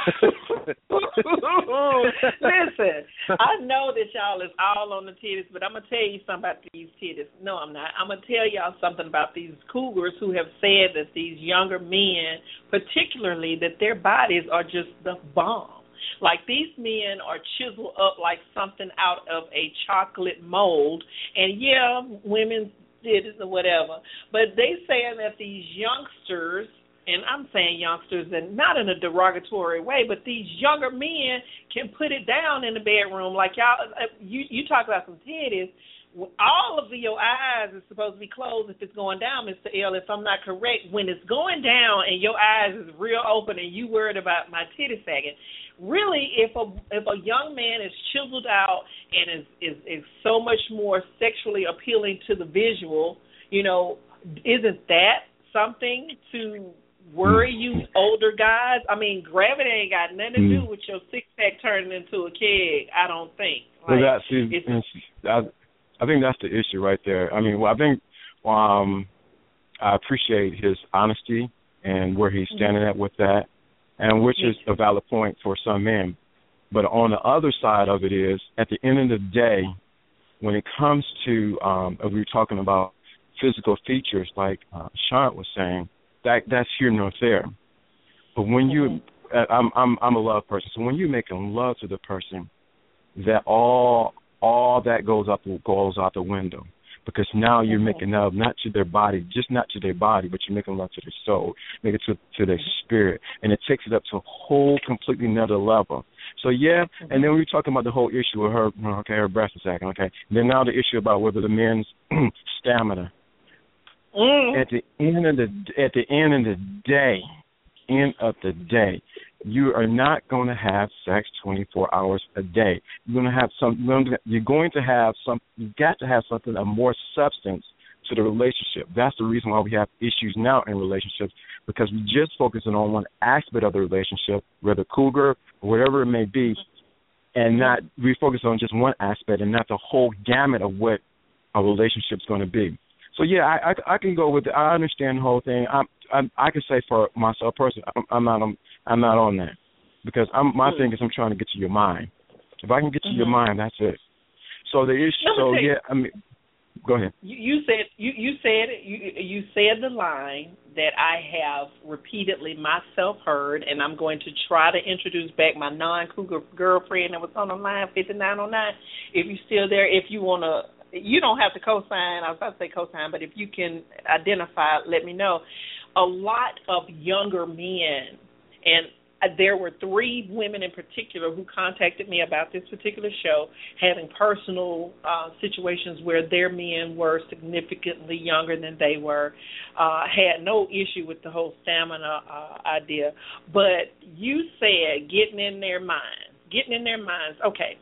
Listen, I know that y'all is all on the titties, but I'm going to tell you something about these titties. No, I'm not. I'm going to tell y'all something about these cougars who have said that these younger men, particularly, that their bodies are just the bomb. Like, these men are chiseled up like something out of a chocolate mold. And, yeah, women's cities or whatever. But they saying that these youngsters, and I'm saying youngsters and not in a derogatory way, but these younger men can put it down in the bedroom. Like y'all, you, you talk about some titties. All of your eyes is supposed to be closed if it's going down, Mister L, if I'm not correct. When it's going down and your eyes is real open and you worried about my titty sagging, really, if a if a young man is chiseled out and is, is, is so much more sexually appealing to the visual, you know, isn't that something to worry you older guys? I mean, gravity ain't got nothing to do with your six-pack turning into a keg, I don't think. Like, well, that's, I think that's the issue right there. I mean, well, I think um, I appreciate his honesty and where he's standing at with that, and which is a valid point for some men. But on the other side of it is, at the end of the day, when it comes to, um, we were talking about physical features, like uh, Sean was saying, that that's here nor there. But when you, I'm I'm I'm a love person, so when you're making love to the person, that all All that goes up goes out the window, because now you're making love not to their body, just not to their body, but you're making love to their soul, making it to, to their spirit, and it takes it up to a whole completely another level. So yeah, and then we were talking about the whole issue of her, okay, her breast attacking, okay. And then now the issue about whether the men's stamina. Mm. At the end of the at the end of the day, end of the day. You are not going to have sex twenty-four hours a day. You're going to have some. You're going to have some. You got to have something of more substance to the relationship. That's the reason why we have issues now in relationships, because we're just focusing on one aspect of the relationship, whether cougar or whatever it may be, and not we focus on just one aspect and not the whole gamut of what a relationship's going to be. So yeah, I, I, I can go with it. I understand the whole thing. I I, I can say for myself personally, I'm, I'm not on I'm not on that, because I'm my mm-hmm. thing is I'm trying to get to your mind. If I can get to mm-hmm. your mind, that's it. So the issue. So yeah, you, I mean, go ahead. You, you said you you said you you said the line that I have repeatedly myself heard, and I'm going to try to introduce back my non-cougar girlfriend that was on the line fifty-nine oh nine. If you're still there, if you want to. You don't have to co-sign. I was about to say co-sign, but if you can identify, let me know. A lot of younger men, and there were three women in particular who contacted me about this particular show, having personal uh, situations where their men were significantly younger than they were, uh, had no issue with the whole stamina uh, idea. But you said getting in their minds, getting in their minds. Okay,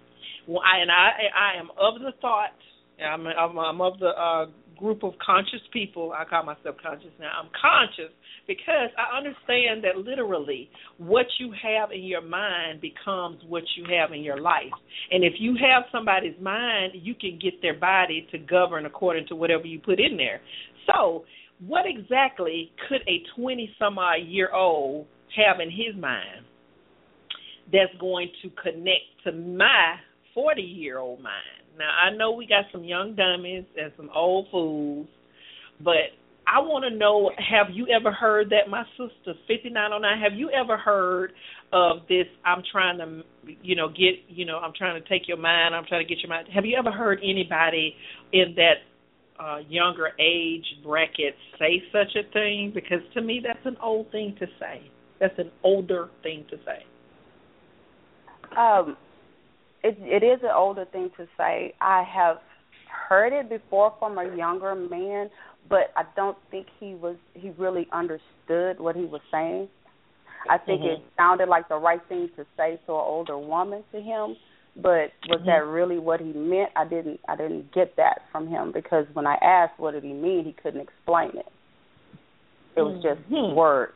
well, I, and I, I am of the thought. I'm, I'm, I'm of the uh, group of conscious people. I call myself conscious now. I'm conscious because I understand that literally what you have in your mind becomes what you have in your life. And if you have somebody's mind, you can get their body to govern according to whatever you put in there. So what exactly could a twenty-some-odd-year-old have in his mind that's going to connect to my forty-year-old mind? Now, I know we got some young dummies and some old fools, but I want to know, have you ever heard that, my sister, fifty-nine oh nine, have you ever heard of this, I'm trying to, you know, get, you know, I'm trying to take your mind, I'm trying to get your mind. Have you ever heard anybody in that uh, younger age bracket say such a thing? Because to me, that's an old thing to say. That's an older thing to say. Um. It, it is an older thing to say. I have heard it before from a younger man, but I don't think he was he really understood what he was saying. I think mm-hmm. it sounded like the right thing to say to an older woman to him, but was mm-hmm. that really what he meant? I didn't I didn't get that from him, because when I asked what did he mean, he couldn't explain it. It was just mm-hmm. words.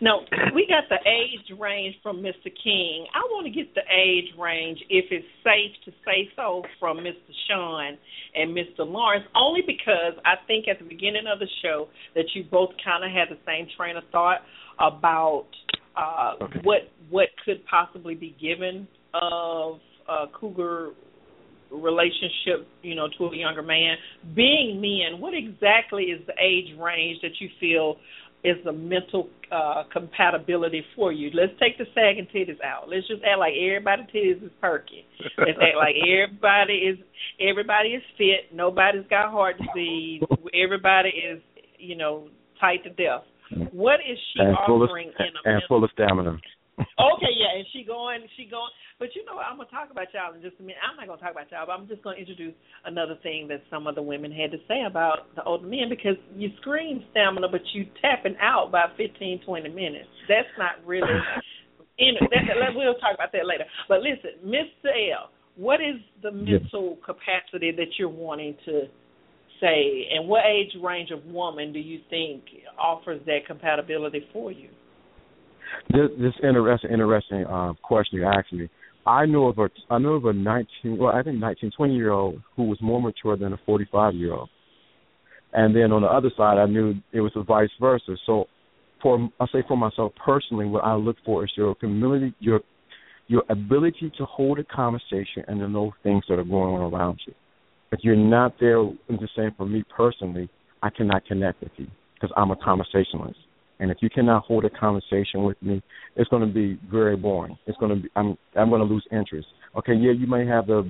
No, we got the age range from Mister King. I want to get the age range, if it's safe to say so, from Mister Sean and Mister Lawrence, only because I think at the beginning of the show that you both kind of had the same train of thought about uh, okay. what what could possibly be given of uh, cougar relationship, you know, to a younger man. Being men, what exactly is the age range that you feel is the mental uh, compatibility for you. Let's take the sagging titties out. Let's just act like everybody's titties is perky. Let's act like everybody is everybody is fit. Nobody's got heart disease. Everybody is, you know, tight to death. What is she and offering of, in a and full of stamina? Okay, yeah, and she going, she going. But you know, I'm gonna talk about y'all in just a minute. I'm not gonna talk about y'all, but I'm just gonna introduce another thing that some of the women had to say about the older men, because you scream stamina, but you tapping out by fifteen, twenty minutes. That's not really. in, that, we'll talk about that later. But listen, Mister L, what is the mental yes. capacity that you're wanting to say, and what age range of woman do you think offers that compatibility for you? This, this interesting, interesting uh, question you asked me. I know of a, I know of a nineteen, well, I think nineteen, twenty year old who was more mature than a forty-five year old, and then on the other side, I knew it was a vice versa. So, for I say for myself personally, what I look for is your community, your your ability to hold a conversation and to know things that are going on around you. If you're not there, I'm just saying for me personally, I cannot connect with you because I'm a conversationalist. And if you cannot hold a conversation with me, it's going to be very boring. It's going to be I'm I'm going to lose interest. Okay, yeah, you may have the,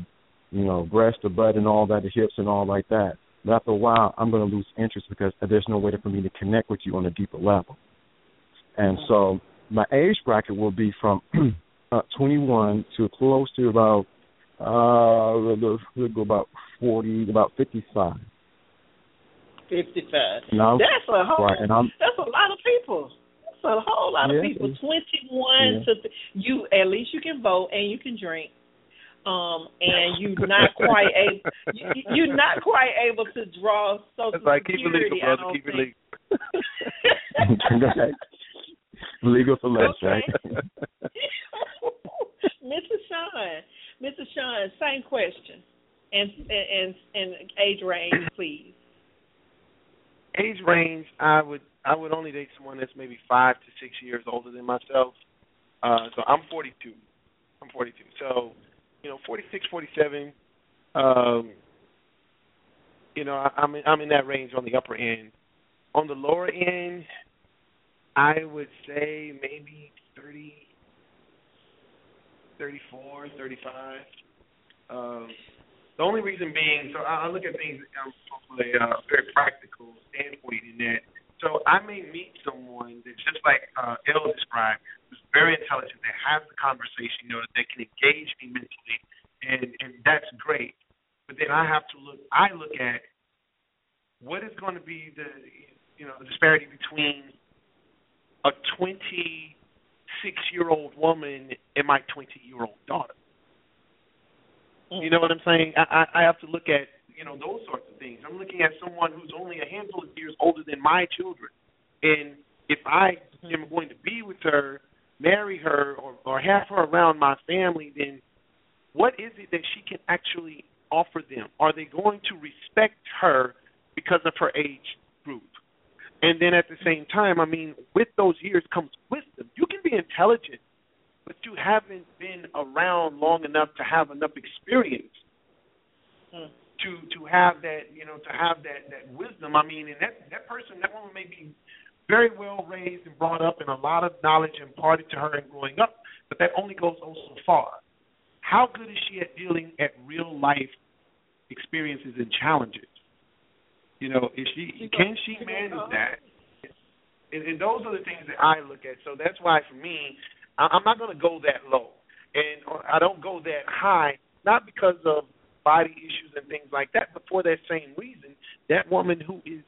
you know, breast, the butt, and all that, the hips, and all like that. But after a while, I'm going to lose interest because there's no way for me to connect with you on a deeper level. And so my age bracket will be from uh, twenty-one to close to about uh, we'll go about forty, about fifty-five. fifty-five. No, that's a whole. Right, that's a lot of people. That's a whole lot yeah, of people. Twenty-one yeah. to th- you. At least you can vote and you can drink. Um, and you're not quite able. You, you're not quite able to draw Social like, Security. Keep it legal, brother. Keep it legal. Legal for less, okay. Right? Mister Sean, Mister Sean, same question, and and and age range, please. Age range, I would I would only date someone that's maybe five to six years older than myself. Uh, so I'm forty-two. I'm forty-two. So, you know, forty-six, forty-seven. Um, you know, I, I'm in, I'm in that range on the upper end. On the lower end, I would say maybe thirty, thirty-four, thirty-five. Um, the only reason being, so I, I look at things um, from a uh, very practical standpoint in that. So I may meet someone that, just like uh, Elle described, who's very intelligent, that has the conversation, you know, that they can engage me mentally, and, and that's great. But then I have to look, I look at what is going to be the, you know, the disparity between a twenty-six-year-old woman and my twenty-year-old daughter. You know what I'm saying? I, I have to look at, you know, those sorts of things. I'm looking at someone who's only a handful of years older than my children. And if I am going to be with her, marry her, or, or have her around my family, then what is it that she can actually offer them? Are they going to respect her because of her age group? And then at the same time, I mean, with those years comes wisdom. You can be intelligent, but you haven't been around long enough to have enough experience hmm. to to have that, you know, to have that, that wisdom. I mean, and that, that person, that woman may be very well raised and brought up and a lot of knowledge imparted to her in growing up, but that only goes so far. How good is she at dealing at real life experiences and challenges? You know, is she can she manage that? And, and those are the things that I look at. So that's why for me, I'm not going to go that low, and I don't go that high, not because of body issues and things like that, but for that same reason, that woman who is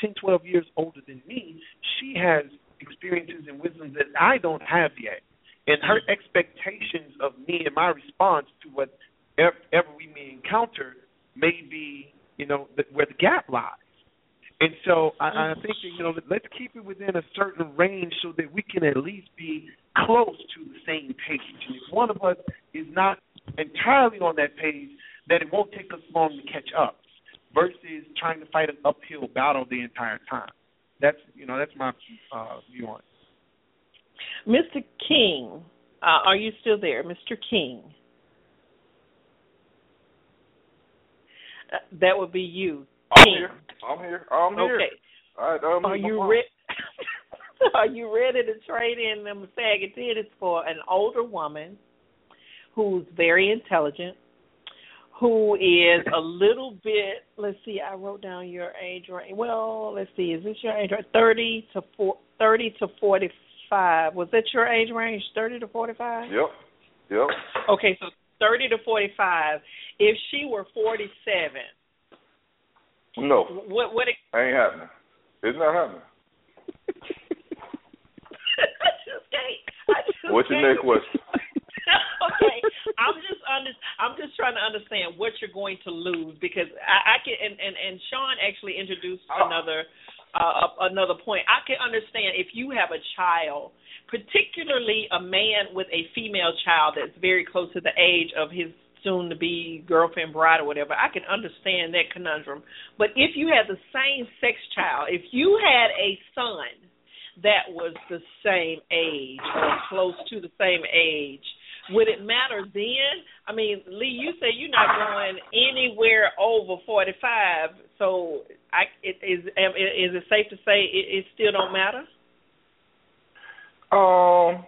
ten, twelve years older than me, she has experiences and wisdom that I don't have yet, and her expectations of me and my response to whatever we may encounter may be, you know, where the gap lies. And so I, I think, you know, let's keep it within a certain range so that we can at least be close to the same page. And if one of us is not entirely on that page, then it won't take us long to catch up versus trying to fight an uphill battle the entire time. That's, you know, that's my uh, view on it. Mister King, uh, are you still there, Mister King? Uh, that would be you. I'm here. I'm here. I'm okay. here. All right, um, are you ready? Are you ready to trade in them saggy titties for an older woman who's very intelligent, who is a little bit, let's see, I wrote down your age range. Well, let's see, is this your age range? thirty to forty-five. Was that your age range, thirty to forty-five? Yep, yep. Okay, so thirty to forty-five. If she were forty-seven. No. What? What? It, ain't happening. It's not happening. I just can't. I just What's can't. your next question? Okay, I'm just under, I'm just trying to understand what you're going to lose, because I, I can and, and, and Sean actually introduced oh. another uh, another point. I can understand if you have a child, particularly a man with a female child that's very close to the age of his soon-to-be girlfriend, bride, or whatever. I can understand that conundrum. But if you had the same sex child, if you had a son that was the same age or close to the same age, would it matter then? I mean, Lee, you say you're not going anywhere over forty-five, so I, it, is, is it safe to say it, it still don't matter? Um,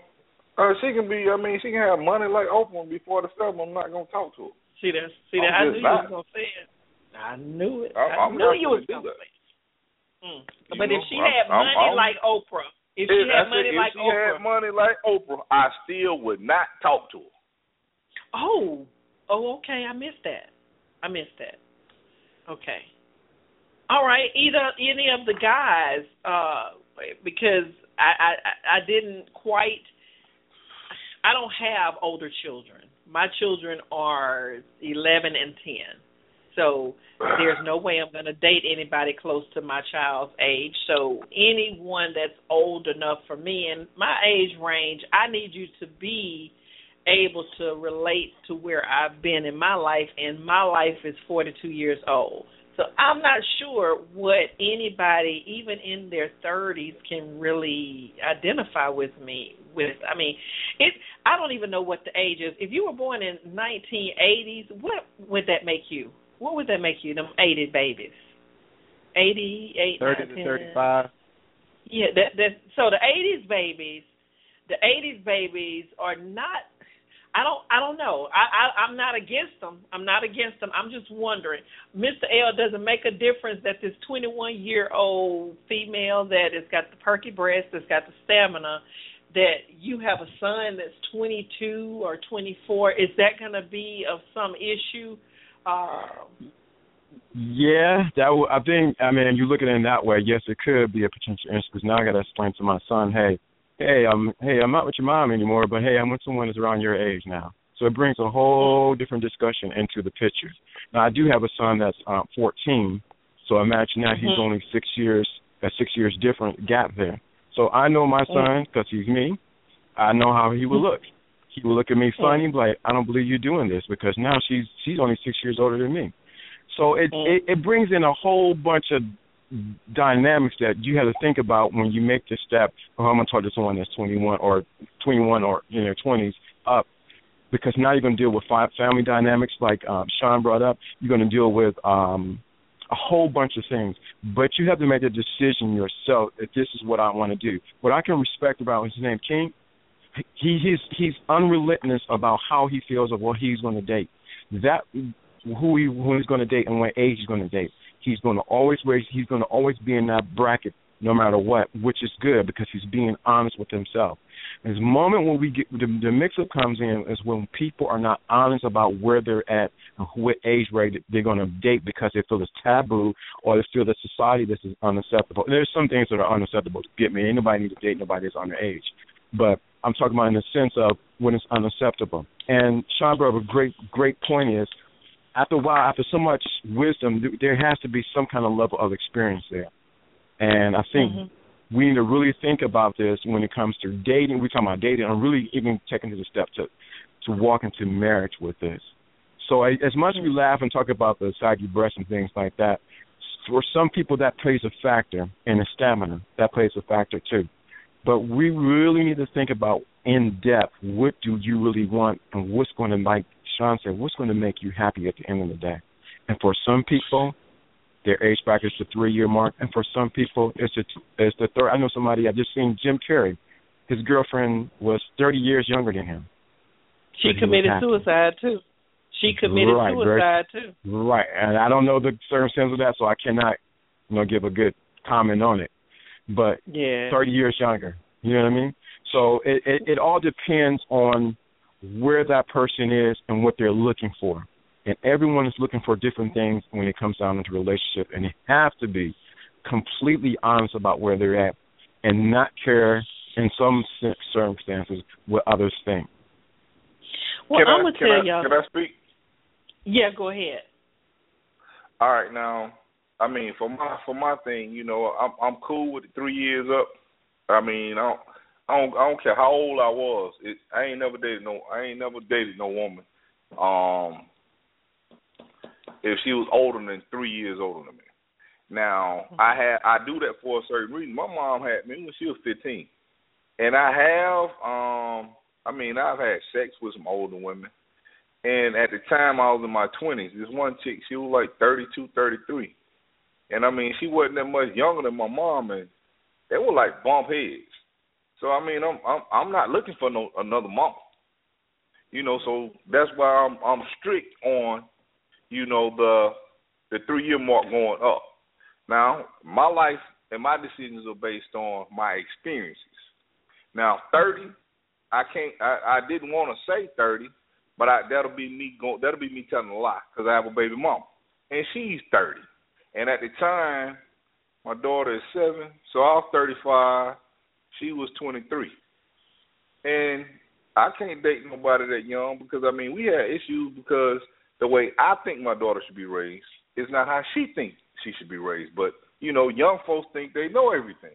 uh, she can be, I mean, she can have money like Oprah and be forty-seven. I'm not going to talk to her. See that? See that? I knew you was going to say it. I knew it. I, I knew you was going to say it. Mm. But know, if she I'm, had money I'm, I'm, like Oprah, If she, had, said, money if like she Oprah, had money like Oprah, I still would not talk to her. Oh, oh, okay. I missed that. I missed that. Okay. All right. Either any of the guys, uh, because I, I, I didn't quite. I don't have older children. My children are eleven and ten. So there's no way I'm going to date anybody close to my child's age. So anyone that's old enough for me, and my age range, I need you to be able to relate to where I've been in my life, and my life is forty-two years old. So I'm not sure what anybody, even in their thirties, can really identify with me with. I mean, it. I don't even know what the age is. If you were born in nineteen eighties, what would that make you? What would that make you, them eighty babies? eighty, eighty, thirty to thirty-five. Yeah, that, that, so the eighties babies, the eighties babies are not, I don't I don't know. I, I, I'm not against them. I'm not against them. I'm just wondering. Mister L, does it make a difference that this twenty-one-year-old female that has got the perky breasts, that's got the stamina, that you have a son that's twenty-two or twenty-four, is that going to be of some issue? Um, yeah, that w- I think, I mean, you look at it in that way, yes, it could be a potential issue, because now I got to explain to my son, hey, hey, I'm, hey, I'm not with your mom anymore, but hey, I'm with someone that's around your age now. So it brings a whole different discussion into the picture. Now, I do have a son that's um, fourteen, so imagine that he's mm-hmm. only six years, a six years different gap there. So I know my son, because he's me, I know how he will look. He would look at me funny, like, I don't believe you're doing this, because now she's she's only six years older than me. So it, it, it brings in a whole bunch of dynamics that you have to think about when you make the step, oh, I'm going to talk to someone that's twenty-one or twenty-one or in their twenties up, because now you're going to deal with family dynamics like um, Sean brought up. You're going to deal with um, a whole bunch of things, but you have to make a decision yourself if this is what I want to do. What I can respect about his name, King, He, he's he's unrelentless about how he feels of what he's going to date, that who he who he's going to date and what age he's going to date. He's going to always he's going to always be in that bracket no matter what, which is good because he's being honest with himself. And this moment when we get the, the mix up comes in is when people are not honest about where they're at and what age rate they're going to date because they feel it's taboo or they feel that society this is unacceptable. And there's some things that are unacceptable. Get me? Anybody needs to date nobody that's underage, but I'm talking about in the sense of when it's unacceptable. And Sean brought up a great, great point is, after a while, after so much wisdom, th- there has to be some kind of level of experience there. And I think mm-hmm. we need to really think about this when it comes to dating. We're talking about dating and really even taking the step to, to walk into marriage with this. So I, as much as we laugh and talk about the saggy breasts and things like that, for some people that plays a factor, and the stamina, that plays a factor too. But we really need to think about in depth, what do you really want and what's going to, like Sean said, what's going to make you happy at the end of the day? And for some people, Their age bracket is the three-year mark, and for some people, it's the, it's the third. I know somebody, I've just seen Jim Carrey. His girlfriend was thirty years younger than him. She committed suicide, too. She committed right, suicide, very, too. Right, and I don't know the circumstances of that, so I cannot, you know, give a good comment on it. But yeah. thirty years younger, you know what I mean? So it, it, it all depends on where that person is and what they're looking for. And everyone is looking for different things when it comes down into relationship, and they have to be completely honest about where they're at and not care in some circumstances what others think. Well, I'm going to tell y'all. Can I speak? Yeah, go ahead. All right, now, I mean, for my for my thing, you know, I'm I'm cool with three years up. I mean, I don't I don't, I don't care how old I was. It, I ain't never dated no I ain't never dated no woman. Um, if she was older than three years older than me. Now, I had I do that for a certain reason. My mom had me when she was fifteen, and I have um. I mean, I've had sex with some older women. And at the time, I was in my twenties. This one chick, she was like thirty-two, thirty-three. And, I mean, she wasn't that much younger than my mom, and they were like bump heads. So, I mean, I'm I'm, I'm not looking for no another mama. You know, so that's why I'm, I'm strict on, you know, the the three-year mark going up. Now, my life and my decisions are based on my experiences. Now, thirty... I can't. I, I didn't want to say thirty, but I, that'll be me. Go, that'll be me telling a lie because I have a baby mama, and she's thirty. And at the time, my daughter is seven, so I was thirty-five. She was twenty-three, and I can't date nobody that young because I mean we had issues because the way I think my daughter should be raised is not how she thinks she should be raised. But you know, young folks think they know everything.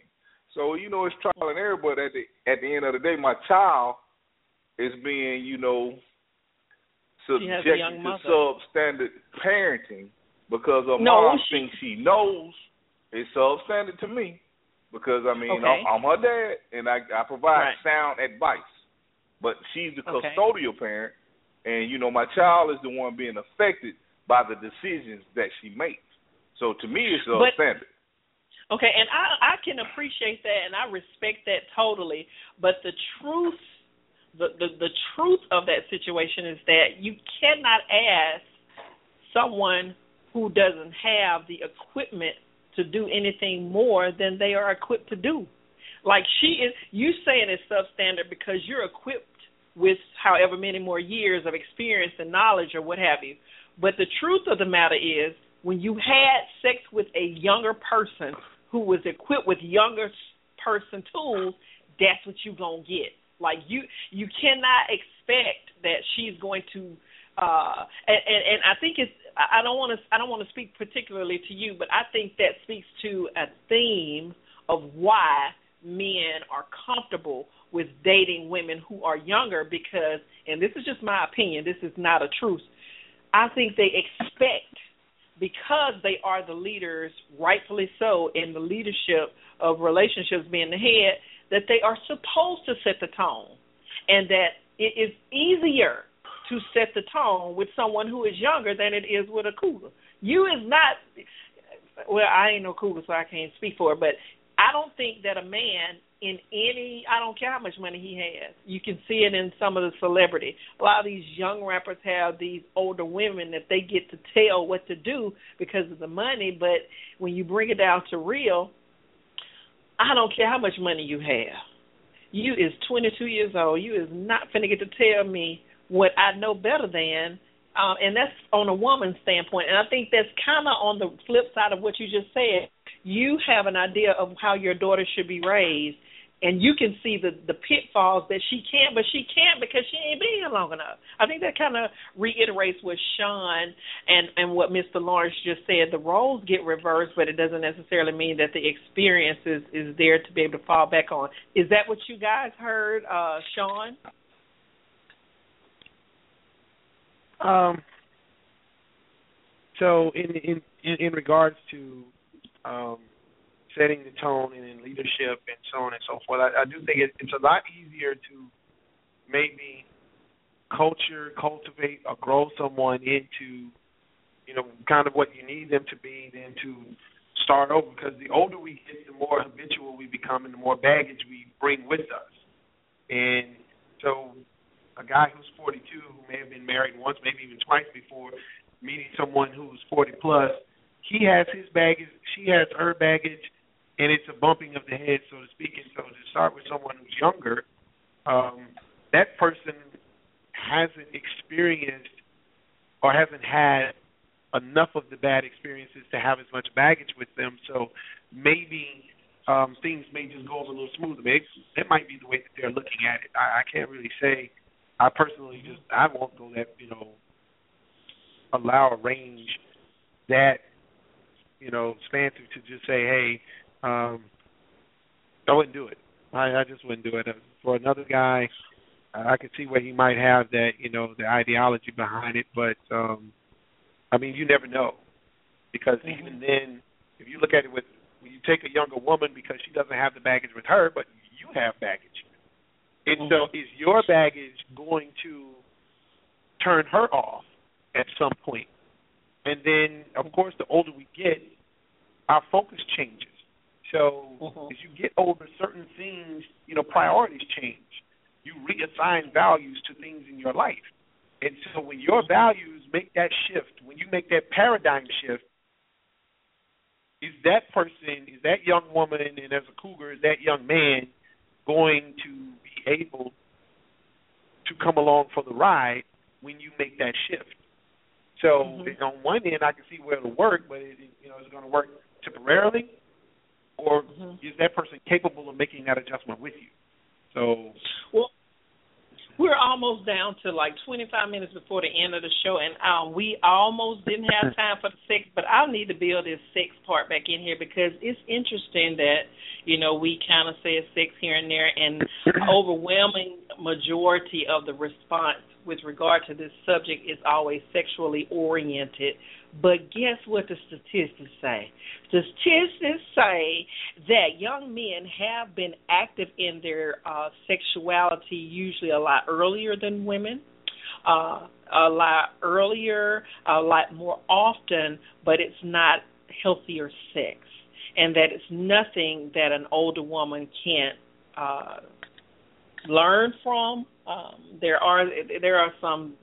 So, you know, it's trial and error, but at the, at the end of the day, my child is being, you know, subjected to substandard parenting because of no, mom she... thinks she knows. It's substandard to me because, I mean, okay. I'm, I'm her dad, and I, I provide right. sound advice. But she's the custodial okay. parent, and, you know, my child is the one being affected by the decisions that she makes. So, to me, it's substandard. But... Okay, and I, I can appreciate that, and I respect that totally. But the truth, the, the, the truth of that situation is that you cannot ask someone who doesn't have the equipment to do anything more than they are equipped to do. Like she is, you saying it's substandard because you're equipped with however many more years of experience and knowledge or what have you. But the truth of the matter is, when you had sex with a younger person who was equipped with younger person tools, that's what you're going to get. Like, you you cannot expect that she's going to uh, – and, and, and I think it's – I don't want to I don't want to speak particularly to you, but I think that speaks to a theme of why men are comfortable with dating women who are younger because – and this is just my opinion. This is not a truth. I think they expect – because they are the leaders, rightfully so, in the leadership of relationships being the head, that they are supposed to set the tone and that it is easier to set the tone with someone who is younger than it is with a cougar. You is not, well, I ain't no cougar, so I can't speak for it, but I don't think that a man in any, I don't care how much money he has, you can see it in some of the celebrity. A lot of these young rappers have these older women that they get to tell what to do because of the money, but when you bring it down to real, I don't care how much money you have. You is twenty-two years old. You is not finna get to tell me what I know better than, um, and that's on a woman's standpoint, and I think that's kind of on the flip side of what you just said. You have an idea of how your daughter should be raised, and you can see the, the pitfalls that she can, but she can't because she ain't been here long enough. I think that kind of reiterates what Sean and, and what Mister Lawrence just said. The roles get reversed, but it doesn't necessarily mean that the experience is, is there to be able to fall back on. Is that what you guys heard, uh, Sean? Um. So in in, in, in regards to Um, setting the tone and in leadership and so on and so forth. I, I do think it, it's a lot easier to maybe culture, cultivate, or grow someone into, you you know, kind of what you need them to be, then to start over. Because the older we get, the more habitual we become and the more baggage we bring with us. And so a guy who's forty-two, who may have been married once, maybe even twice before, meeting someone who's forty plus, he has his baggage, she has her baggage, and it's a bumping of the head, so to speak. And so to start with someone who's younger, um, that person hasn't experienced or hasn't had enough of the bad experiences to have as much baggage with them. So maybe um, things may just go over a little smoother. Maybe that might be the way that they're looking at it. I, I can't really say. I personally just I won't go that, you know, allow a range that, you know, span to just say, hey, um, I wouldn't do it. I, I just wouldn't do it. For another guy, I could see where he might have that, you know, the ideology behind it. But, um, I mean, you never know. Because mm-hmm. even then, if you look at it with, when you take a younger woman, because she doesn't have the baggage with her, but you have baggage. And mm-hmm. so is your baggage going to turn her off at some point? And then, of course, the older we get, our focus changes. So mm-hmm. as you get older, certain things, you know, priorities change. You reassign values to things in your life. And so when your values make that shift, when you make that paradigm shift, is that person, is that young woman, and as a cougar, is that young man going to be able to come along for the ride when you make that shift? So mm-hmm. on one end, I can see where it'll work, but is it, you know, is it going to work temporarily? Or mm-hmm. is that person capable of making that adjustment with you? So, well, we're almost down to like twenty-five minutes before the end of the show, and um, we almost didn't have time for the sex, but I'll need to build this sex part back in here because it's interesting that, you know, we kind of said sex here and there, and an overwhelming majority of the response with regard to this subject is always sexually oriented. But guess what the statistics say? The statistics say that young men have been active in their uh, sexuality usually a lot earlier than women, uh, a lot earlier, a lot more often, but it's not healthier sex, and that it's nothing that an older woman can't uh, learn from. Um, there are there are some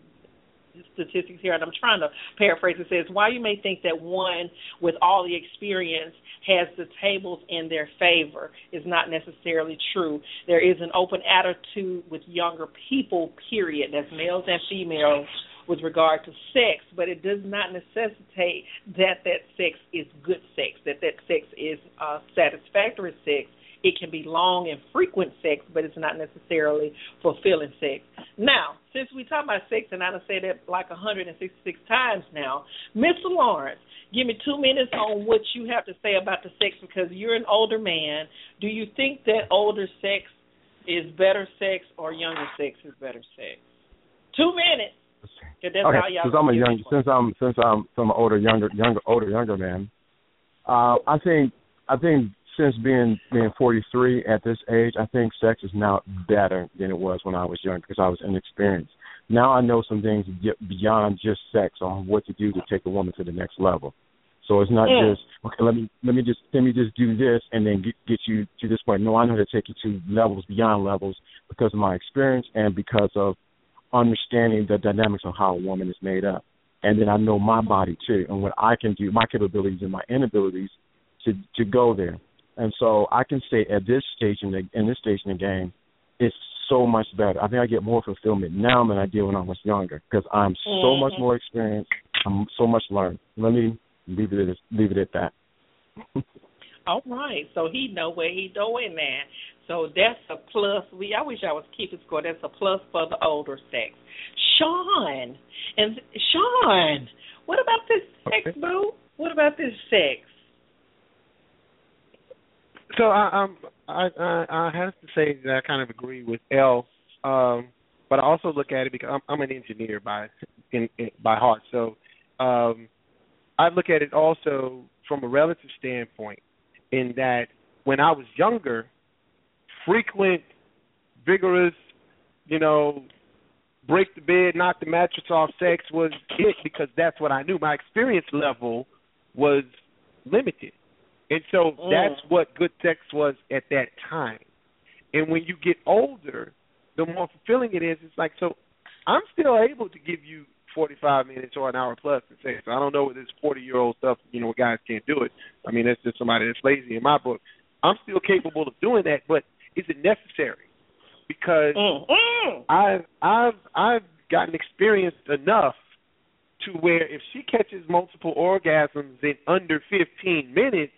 statistics here, and I'm trying to paraphrase. It says, while you may think that one with all the experience has the tables in their favor, is not necessarily true. There is an open attitude with younger people, period, that's males and females, with regard to sex, but it does not necessitate that that sex is good sex, that that sex is uh, satisfactory sex. It can be long and frequent sex, but it's not necessarily fulfilling sex. Now, since we talk about sex, and I done said that like one hundred sixty-six times now, Mister Lawrence, give me two minutes on what you have to say about the sex, because you're an older man. Do you think that older sex is better sex or younger sex is better sex? Two minutes. That's okay. How y'all since I'm a young, since I'm since I'm some older, younger, younger, older, younger man, uh, I think I think. Since being being forty-three at this age, I think sex is now better than it was when I was young because I was inexperienced. Now I know some things beyond just sex on what to do to take a woman to the next level. So it's not yeah. just okay. Let me let me just let me just do this and then get, get you to this point. No, I know how to take you to levels beyond levels because of my experience and because of understanding the dynamics of how a woman is made up. And then I know my body too and what I can do, my capabilities and my inabilities to to go there. And so I can say at this stage in, the, in this stage in the game, it's so much better. I think I get more fulfillment now than I did when I was younger because I'm mm-hmm. so much more experienced. I'm so much learned. Let me leave it at, leave it at that. All right. So he know where he doing that. So that's a plus. We I wish I was keeping score. That's a plus for the older sex. Sean, and Sean, what about this sex, okay. boo? What about this sex? So I, um, I I I have to say that I kind of agree with Elle, um, but I also look at it because I'm, I'm an engineer by in, in, by heart. So um, I look at it also from a relative standpoint in that when I was younger, frequent, vigorous, you know, break the bed, knock the mattress off sex was it, because that's what I knew. My experience level was limited. And so mm. that's what good sex was at that time. And when you get older, the more fulfilling it is. It's like, so I'm still able to give you forty-five minutes or an hour plus to sex. I don't know what this forty-year-old stuff, you know, guys can't do it. I mean, that's just somebody that's lazy in my book. I'm still capable of doing that, but is it necessary? Because mm-hmm. I've I've I've gotten experienced enough to where if she catches multiple orgasms in under fifteen minutes,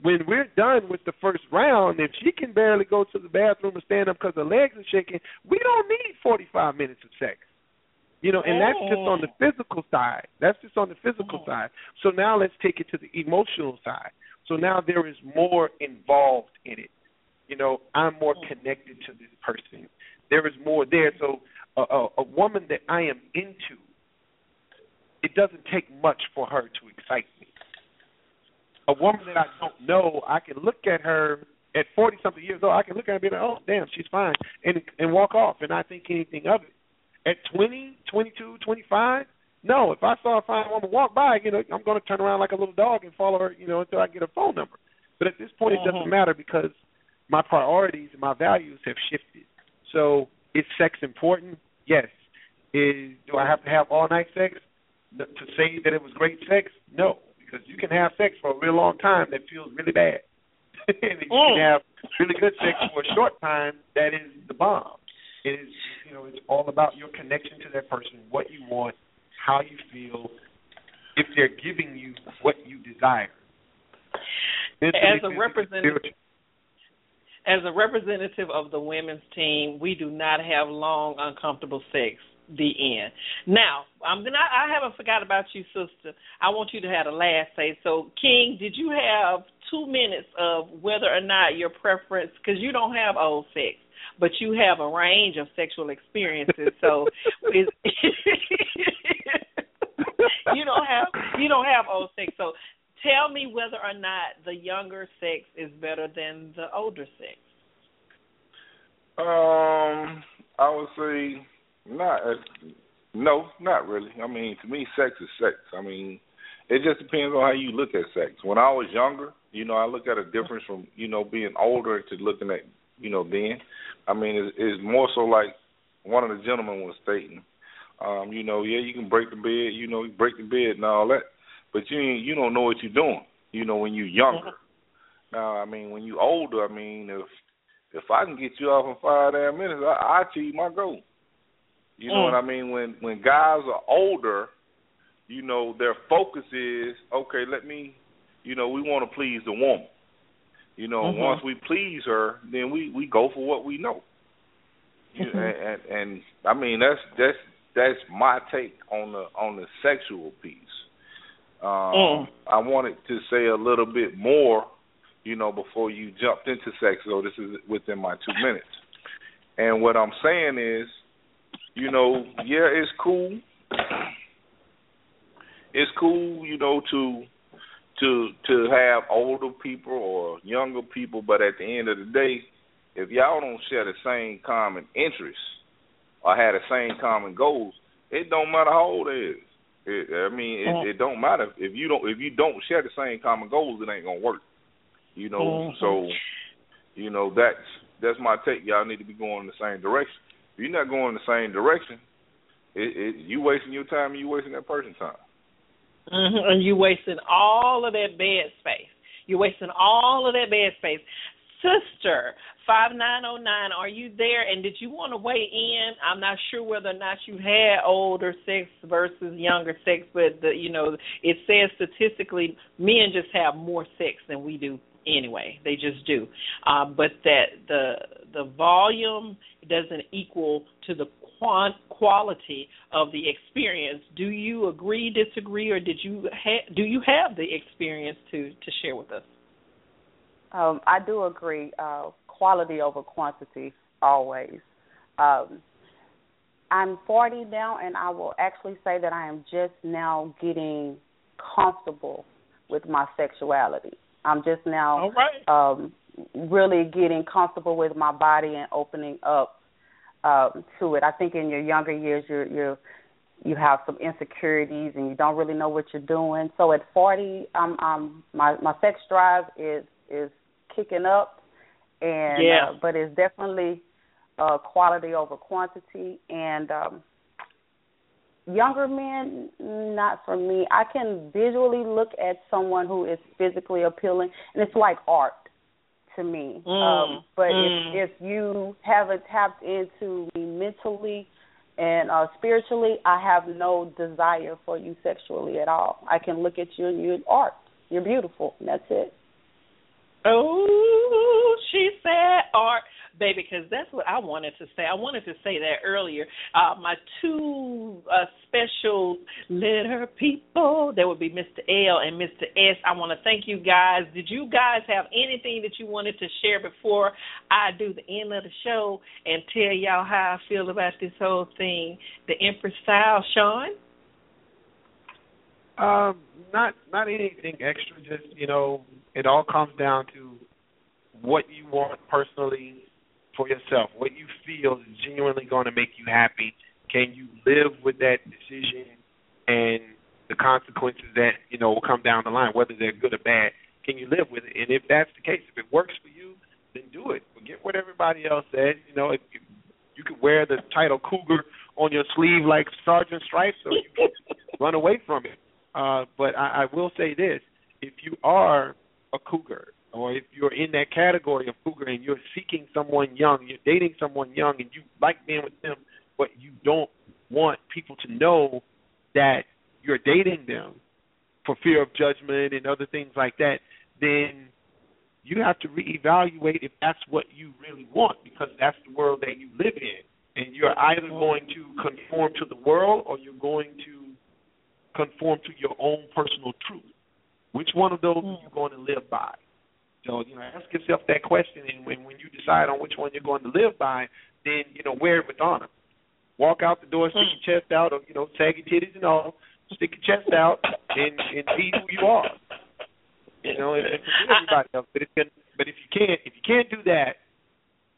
when we're done with the first round, if she can barely go to the bathroom or stand up because her legs are shaking, we don't need forty-five minutes of sex. You know, and that's just on the physical side. That's just on the physical mm-hmm. side. So now let's take it to the emotional side. So now there is more involved in it. You know, I'm more connected to this person. There is more there. So uh, uh, a woman that I am into, it doesn't take much for her to excite me. A woman that I don't know, I can look at her at forty-something years old, I can look at her and be like, oh, damn, she's fine, and and walk off and not think anything of it. At twenty, twenty-two, twenty-five, no, if I saw a fine woman walk by, you know, I'm going to turn around like a little dog and follow her, you know, until I get her phone number. But at this point, mm-hmm. it doesn't matter because my priorities and my values have shifted. So is sex important? Yes. Is Do I have to have all-night sex to say that it was great sex? No, because you can have sex for a real long time that feels really bad. And you mm. can have really good sex for a short time that is the bomb. It is, you know, it's all about your connection to that person, what you want, how you feel, if they're giving you what you desire. It's As a representative... Spiritual. As a representative of the women's team, we do not have long, uncomfortable sex. The end. Now, I'm gonna. I haven't forgot about you, sister. I want you to have the last say. So, King, did you have two minutes of whether or not your preference? Because you don't have old sex, but you have a range of sexual experiences. So, is, you don't have you don't have old sex. So. Tell me whether or not the younger sex is better than the older sex. Um, I would say not. No, not really. I mean, to me, sex is sex. I mean, it just depends on how you look at sex. When I was younger, you know, I look at a difference from, you know, being older to looking at, you know, then. I mean, it's, it's more so like one of the gentlemen was stating, um, you know, yeah, you can break the bed, you know, you break the bed and all that. But you you don't know what you're doing, you know, when you're younger. Now, I mean, when you're older, I mean, if if I can get you off in five damn minutes, I, I achieve my goal. You mm. know what I mean? When when guys are older, you know, their focus is, okay, let me, you know, we want to please the woman. You know, mm-hmm. once we please her, then we, we go for what we know. You, and, and, and, I mean, that's that's that's my take on the on the sexual piece. Um, mm. I wanted to say a little bit more, you know, before you jumped into sex, so this is within my two minutes. And what I'm saying is, you know, yeah, it's cool. It's cool, you know, to to to have older people or younger people, but at the end of the day, if y'all don't share the same common interests or have the same common goals, it don't matter how old it is. It, I mean, it, mm. it don't matter if you don't if you don't share the same common goals, it ain't gonna work. You know, mm-hmm. so you know that's that's my take. Y'all need to be going in the same direction. If you're not going in the same direction, it, it, you wasting your time and you wasting that person's time. Mm-hmm. And you wasting all of that bed space. You're wasting all of that bed space. Sister, five nine oh nine, are you there? And did you want to weigh in? I'm not sure whether or not you had older sex versus younger sex, but, the, you know, it says statistically men just have more sex than we do anyway. They just do. Uh, but that the the volume doesn't equal to the quant- quality of the experience. Do you agree, disagree, or did you ha- do you have the experience to, to share with us? Um, I do agree, uh, quality over quantity always. Um, I'm forty now, and I will actually say that I am just now getting comfortable with my sexuality. I'm just now All right. um, really getting comfortable with my body and opening up uh, to it. I think in your younger years, you're, you're, you have some insecurities and you don't really know what you're doing. So at forty, um, um, my, my sex drive is, is kicking up, and yeah. uh, but it's definitely uh, quality over quantity. And um, younger men, not for me. I can visually look at someone who is physically appealing, and it's like art to me. Mm. Um, but mm. if, if you haven't tapped into me mentally and uh, spiritually, I have no desire for you sexually at all. I can look at you and you're art. You're beautiful, and that's it. Oh, she said art, baby, because that's what I wanted to say. I wanted to say that earlier. Uh, my two uh, special litter people, that would be Mister L and Mister S. I want to thank you guys. Did you guys have anything that you wanted to share before I do the end of the show and tell y'all how I feel about this whole thing, the Empress style, Sean? Um, not not anything extra. Just, you know, it all comes down to what you want personally for yourself, what you feel is genuinely going to make you happy. Can you live with that decision and the consequences that, you know, will come down the line, whether they're good or bad? Can you live with it? And if that's the case, if it works for you, then do it. Forget what everybody else said. You know, if you, you could wear the title Cougar on your sleeve like Sergeant Stripes, so you can run away from it. Uh, but I, I will say this, if you are a cougar, or if you're in that category of cougar and you're seeking someone young, you're dating someone young and you like being with them, but you don't want people to know that you're dating them for fear of judgment and other things like that, then you have to reevaluate if that's what you really want, because that's the world that you live in. And you're either going to conform to the world or you're going to conform to your own personal truth. Which one of those mm. are you going to live by? So, you know, ask yourself that question, and when, when you decide on which one you're going to live by, then, you know, wear it with honor. Walk out the door, stick mm. your chest out, or, you know, sag your titties and all, stick your chest out, and, and be who you are. You know, and, and forget everybody else. But if, you, but if you can't, if you can't do that,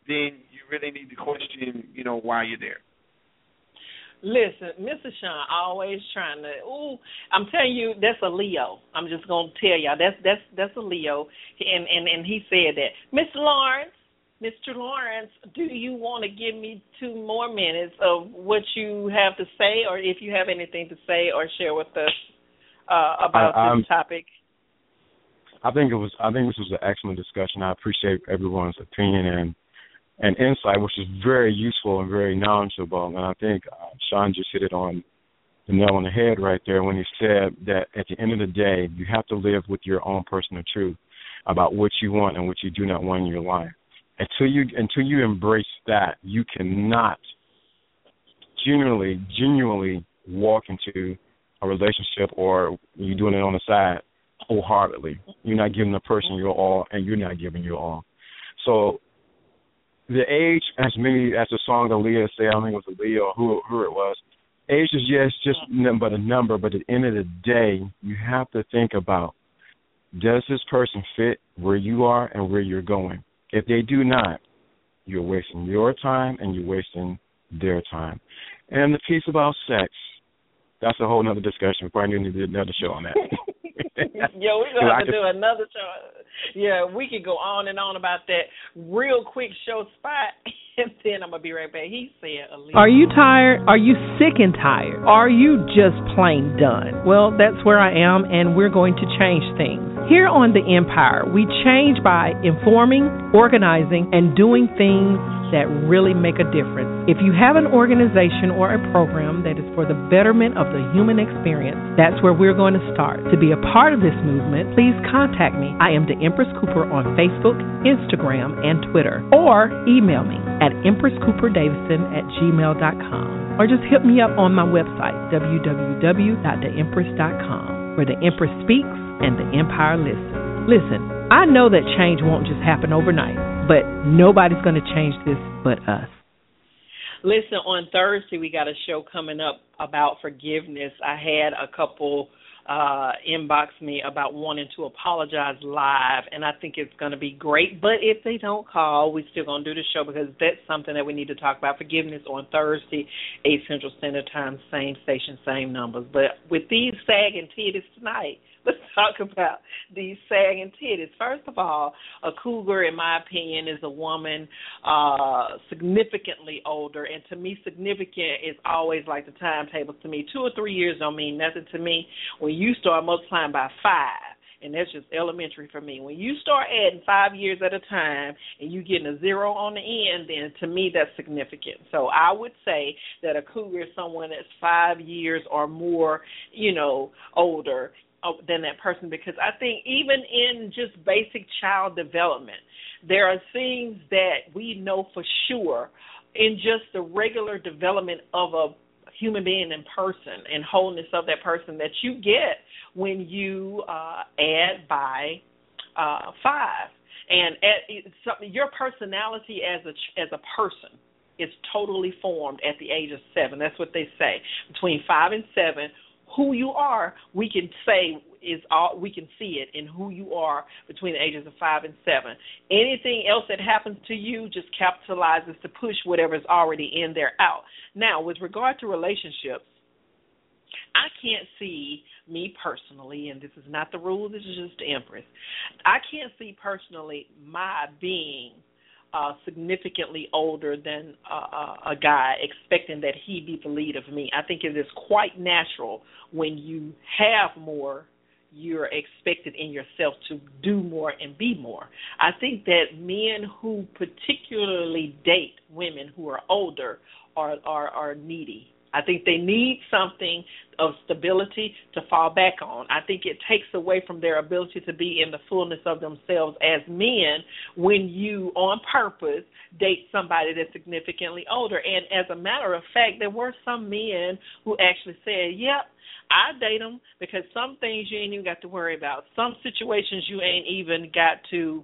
then you really need to question, you know, why you're there. Listen, Missus Sean always trying to, ooh, I'm telling you, that's a Leo. I'm just going to tell y'all, that's that's that's a Leo, and, and, and he said that. Miss Lawrence, Mister Lawrence, do you want to give me two more minutes of what you have to say, or if you have anything to say or share with us uh, about I, I, this topic? I think it was. I think this was an excellent discussion. I appreciate everyone's opinion and and insight, which is very useful and very knowledgeable. And I think uh, Sean just hit it on the nail on the head right there when he said that at the end of the day, you have to live with your own personal truth about what you want and what you do not want in your life. Until you until you embrace that, you cannot genuinely, genuinely walk into a relationship, or you're doing it on the side wholeheartedly. You're not giving the person your all, and you're not giving your all. So the age, as many as the song Aaliyah said, I think it was Aaliyah or who, who it was, age is, yes, just nothing but a number, but at the end of the day, you have to think about, does this person fit where you are and where you're going? If they do not, you're wasting your time and you're wasting their time. And the piece about sex, that's a whole other discussion. We probably need to do another show on that. Yeah, we're going to have to do another show. Yeah, we could go on and on about that. Real quick show spot, and then I'm going to be right back. He said, Aaliyah. Are you tired? Are you sick and tired? Are you just plain done? Well, that's where I am, and we're going to change things. Here on The Empire, we change by informing, organizing, and doing things that really make a difference. If you have an organization or a program that is for the betterment of the human experience, that's where we're going to start. To be a part of this movement, please contact me. I am The Empress Cooper on Facebook, Instagram, and Twitter. Or email me at empress cooper davison at gmail dot com. Or just hit me up on my website, w w w dot the empress dot com, where The Empress speaks and The Empire listens. Listen, I know that change won't just happen overnight, but nobody's going to change this but us. Listen, on Thursday we got a show coming up about forgiveness. I had a couple uh, inbox me about wanting to apologize live, and I think it's going to be great. But if they don't call, we're still going to do the show because that's something that we need to talk about. Forgiveness on Thursday, eight Central Standard Time, same station, same numbers. But with these sagging titties tonight, let's talk about these sagging titties. First of all, a cougar, in my opinion, is a woman uh, significantly older. And to me, significant is always like the timetables to me. Two or three years don't mean nothing to me. When you start multiplying by five, and that's just elementary for me. When you start adding five years at a time and you getting a zero on the end, then to me that's significant. So I would say that a cougar is someone that's five years or more, you know, older than that person, because I think even in just basic child development, there are things that we know for sure in just the regular development of a human being in person and wholeness of that person that you get when you uh, add by uh, five. And at, so your personality as a as a person is totally formed at the age of seven. That's what they say. Between five and seven, who you are, we can say is all we can see it in who you are between the ages of five and seven. Anything else that happens to you just capitalizes to push whatever is already in there out. Now, with regard to relationships, I can't see me personally, and this is not the rule, this is just the Empress. I can't see personally my being Uh, significantly older than uh, a guy, expecting that he be the lead of me. I think it is quite natural when you have more, you're expected in yourself to do more and be more. I think that men who particularly date women who are older are, are, are needy. I think they need something of stability to fall back on. I think it takes away from their ability to be in the fullness of themselves as men when you, on purpose, date somebody that's significantly older. And as a matter of fact, there were some men who actually said, yep, I date them because some things you ain't even got to worry about. Some situations you ain't even got to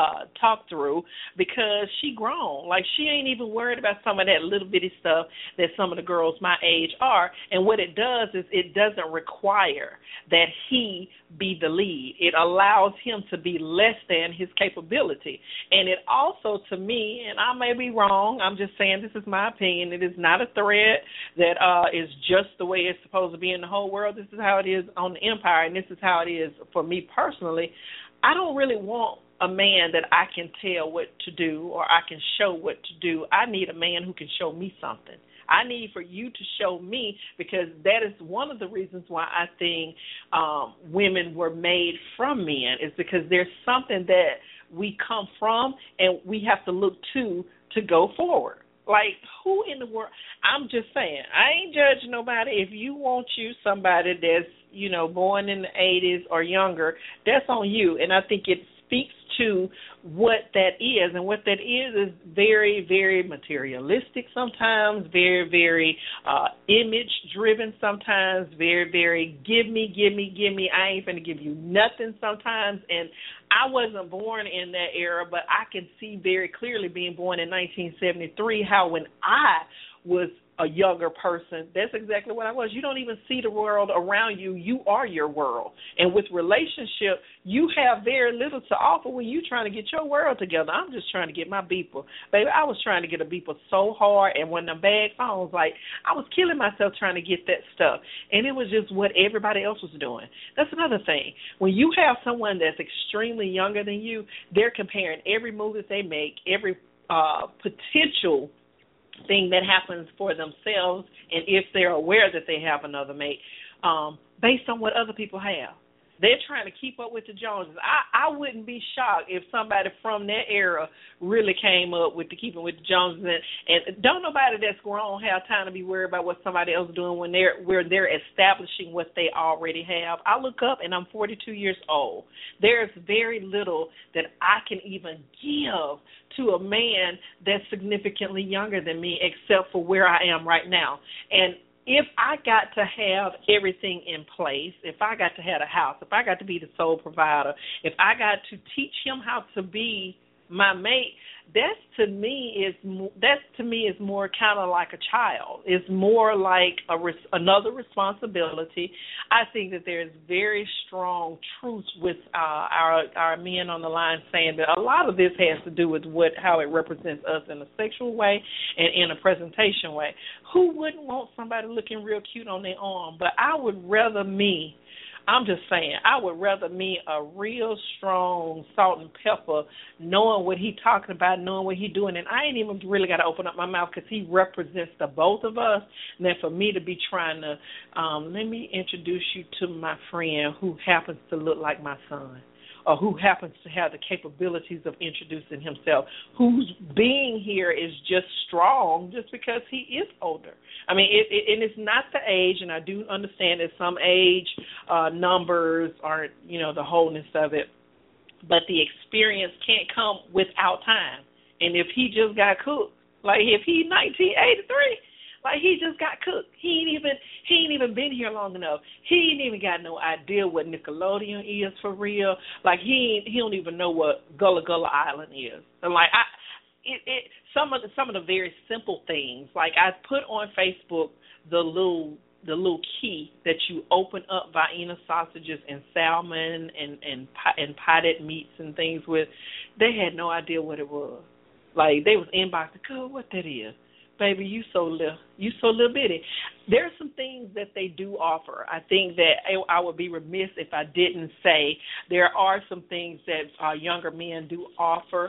Uh, talk through because she grown. Like, she ain't even worried about some of that little bitty stuff that some of the girls my age are. And what it does is it doesn't require that he be the lead. It allows him to be less than his capability. And it also, to me, and I may be wrong, I'm just saying this is my opinion, it is not a thread that uh, is just the way it's supposed to be in the whole world. This is how it is on the Empire, and this is how it is for me personally. I don't really want a man that I can tell what to do or I can show what to do. I need a man who can show me something. I need for you to show me, because that is one of the reasons why I think um, women were made from men, is because there's something that we come from and we have to look to to go forward. Like, who in the world? I'm just saying, I ain't judging nobody. If you want you somebody that's, you know, born in the eighties or younger, that's on you. And I think it's speaks to what that is, and what that is is very, very materialistic sometimes, very, very uh, image-driven sometimes, very, very give me, give me, give me, I ain't finna give you nothing sometimes. And I wasn't born in that era, but I can see very clearly, being born in nineteen seventy-three, how when I was a younger person, that's exactly what I was. You don't even see the world around you. You are your world. And with relationship, you have very little to offer when you're trying to get your world together. I'm just trying to get my beeper. Baby, I was trying to get a beeper so hard, and when the bag phones, like, I was killing myself trying to get that stuff. And it was just what everybody else was doing. That's another thing. When you have someone that's extremely younger than you, they're comparing every move that they make, every uh, potential thing that happens for themselves, and if they're aware that they have another mate, um, based on what other people have. They're trying to keep up with the Joneses. I, I wouldn't be shocked if somebody from that era really came up with the keeping with the Joneses. And, and don't nobody that's grown have time to be worried about what somebody else is doing when they're, where they're establishing what they already have. I look up and I'm forty-two years old. There's very little that I can even give to a man that's significantly younger than me except for where I am right now. And if I got to have everything in place, if I got to have a house, if I got to be the sole provider, if I got to teach him how to be my mate, that's to me is that's to me is more kind of like a child. It's more like a res, another responsibility. I think that there's very strong truth with uh, our our men on the line saying that a lot of this has to do with what how it represents us in a sexual way and in a presentation way. Who wouldn't want somebody looking real cute on their arm? But I would rather me. I'm just saying, I would rather me a real strong salt and pepper, knowing what he talking about, knowing what he doing, and I ain't even really got to open up my mouth because he represents the both of us. And then for me to be trying to, um, let me introduce you to my friend who happens to look like my son, or who happens to have the capabilities of introducing himself, whose being here is just strong just because he is older. I mean, it, it, and it's not the age, and I do understand that some age uh, numbers aren't, you know, the wholeness of it, but the experience can't come without time. And if he just got cooked, like if he's nineteen eighty-three, like he just got cooked. He ain't even he ain't even been here long enough. He ain't even got no idea what Nickelodeon is for real. Like he ain't, he don't even know what Gullah Gullah Island is. And like I, it, it some of the, some of the very simple things. Like I put on Facebook the little the little key that you open up Vienna sausages and salmon and and and potted meats and things with. They had no idea what it was. Like they was inboxing, "God, what that is? Baby, you so little, you so little bitty." There are some things that they do offer. I think that I would be remiss if I didn't say there are some things that uh, younger men do offer,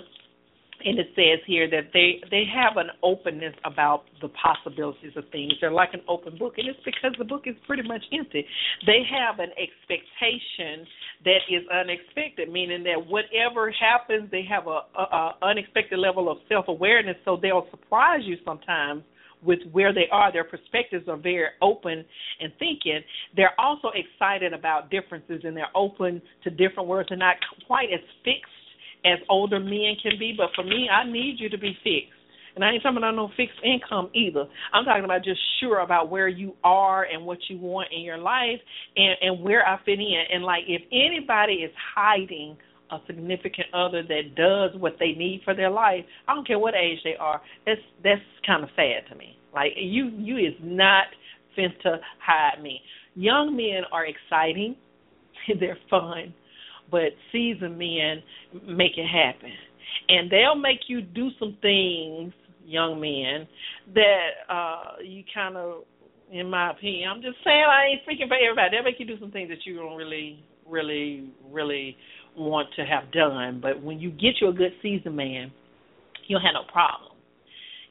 and it says here that they, they have an openness about the possibilities of things. They're like an open book, and it's because the book is pretty much empty. They have an expectation that is unexpected, meaning that whatever happens, they have a, a, a unexpected level of self-awareness, so they'll surprise you sometimes with where they are. Their perspectives are very open and thinking. They're also excited about differences, and they're open to different words. They're not quite as fixed as older men can be, but for me, I need you to be fixed. And I ain't talking about no fixed income either. I'm talking about just sure about where you are and what you want in your life and, and where I fit in. And, like, if anybody is hiding a significant other that does what they need for their life, I don't care what age they are, that's that's kind of sad to me. Like, you, you is not finna hide me. Young men are exciting. They're fun. But seasoned men make it happen. And they'll make you do some things, young men, that uh, you kind of, in my opinion, I'm just saying I ain't speaking for everybody. They'll make you do some things that you don't really, really, really want to have done. But when you get you a good seasoned man, you'll have no problem,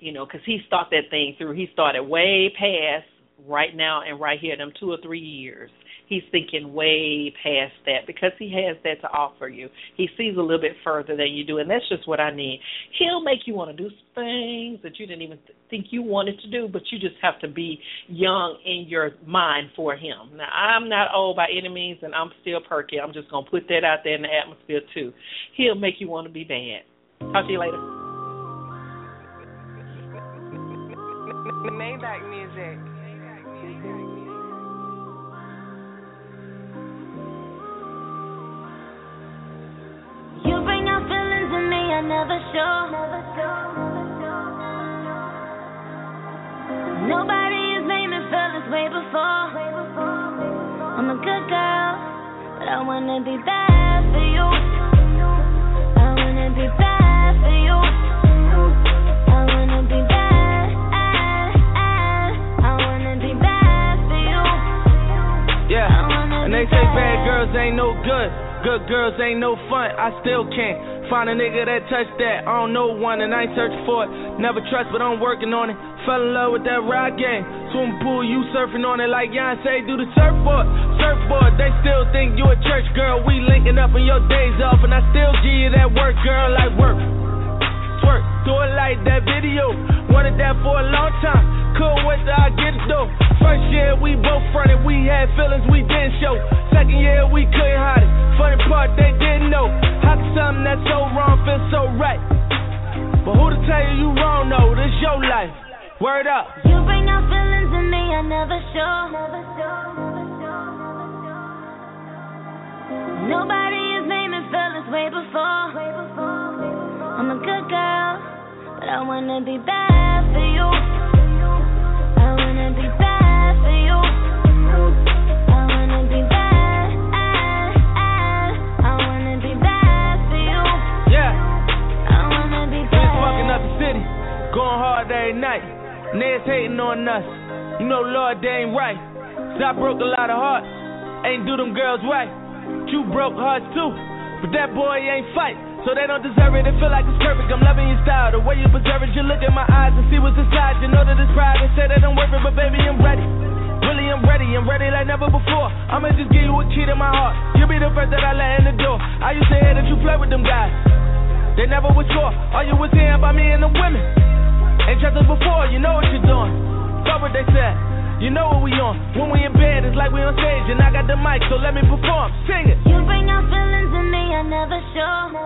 you know, because he's thought that thing through. He started way past right now and right here, them two or three years. He's thinking way past that because he has that to offer you. He sees a little bit further than you do, and that's just what I need. He'll make you want to do things that you didn't even th- think you wanted to do, but you just have to be young in your mind for him. Now, I'm not old by any means, and I'm still perky. I'm just going to put that out there in the atmosphere, too. He'll make you want to be bad. Talk to you later. Maybach music. I never show, never show, never show, never show. Nobody is naming fellas way before. Way before, way before. I'm a good girl, but I wanna be bad for you. I wanna be bad for you. I wanna be bad, I wanna be bad for you. Yeah, and they say bad girls ain't no good. Good girls ain't no fun. I still can't find a nigga that touched that. I don't know one and I ain't searching for it. Never trust, but I'm working on it. Fell in love with that ride game. Swim pool, you surfing on it like Yonsei do the surfboard. Surfboard, they still think you a church girl. We linking up on your days off, and I still give you that work, girl, like work. Twerk, do it like that video. Wanted that for a long time. Cool, what did I get it though? First year we both fronted, we had feelings we didn't show. Second year we couldn't hide it. Funny part, they didn't know. How could something that's so wrong feel so right? But who to tell you you wrong, though? This your life. Word up. You bring out feelings in me I never show. Never show, never show, never show. Nobody is naming feelings way before. Way before, way before. I'm I wanna be bad for you. I wanna be bad for you. I wanna be bad. I wanna be bad for you. Yeah. I wanna be bad. Just walking up the city, going hard every night. Niggas hating on us. You know, Lord, they ain't right. So I broke a lot of hearts. Ain't do them girls right. You broke hearts too, but that boy ain't fight. So they don't deserve it, it feel like it's perfect. I'm loving your style, the way you preserve it. You look in my eyes and see what's inside. You know that it's pride, they say that I'm worth it, but baby, I'm ready. Really, I'm ready, I'm ready like never before. I'ma just give you a key to my heart. You'll be the first that I let in the door. I used to hear that you flirt with them guys. They never was sure. All you was hearing by me and the women. Ain't trust us before, you know what you're doing. Fuck what they said, you know what we on. When we in bed, it's like we on stage. And I got the mic, so let me perform, sing it. You bring out feelings in me, I never show.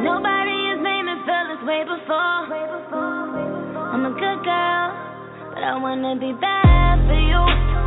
Nobody has made me feel this way before. I'm a good girl, but I wanna be bad for you.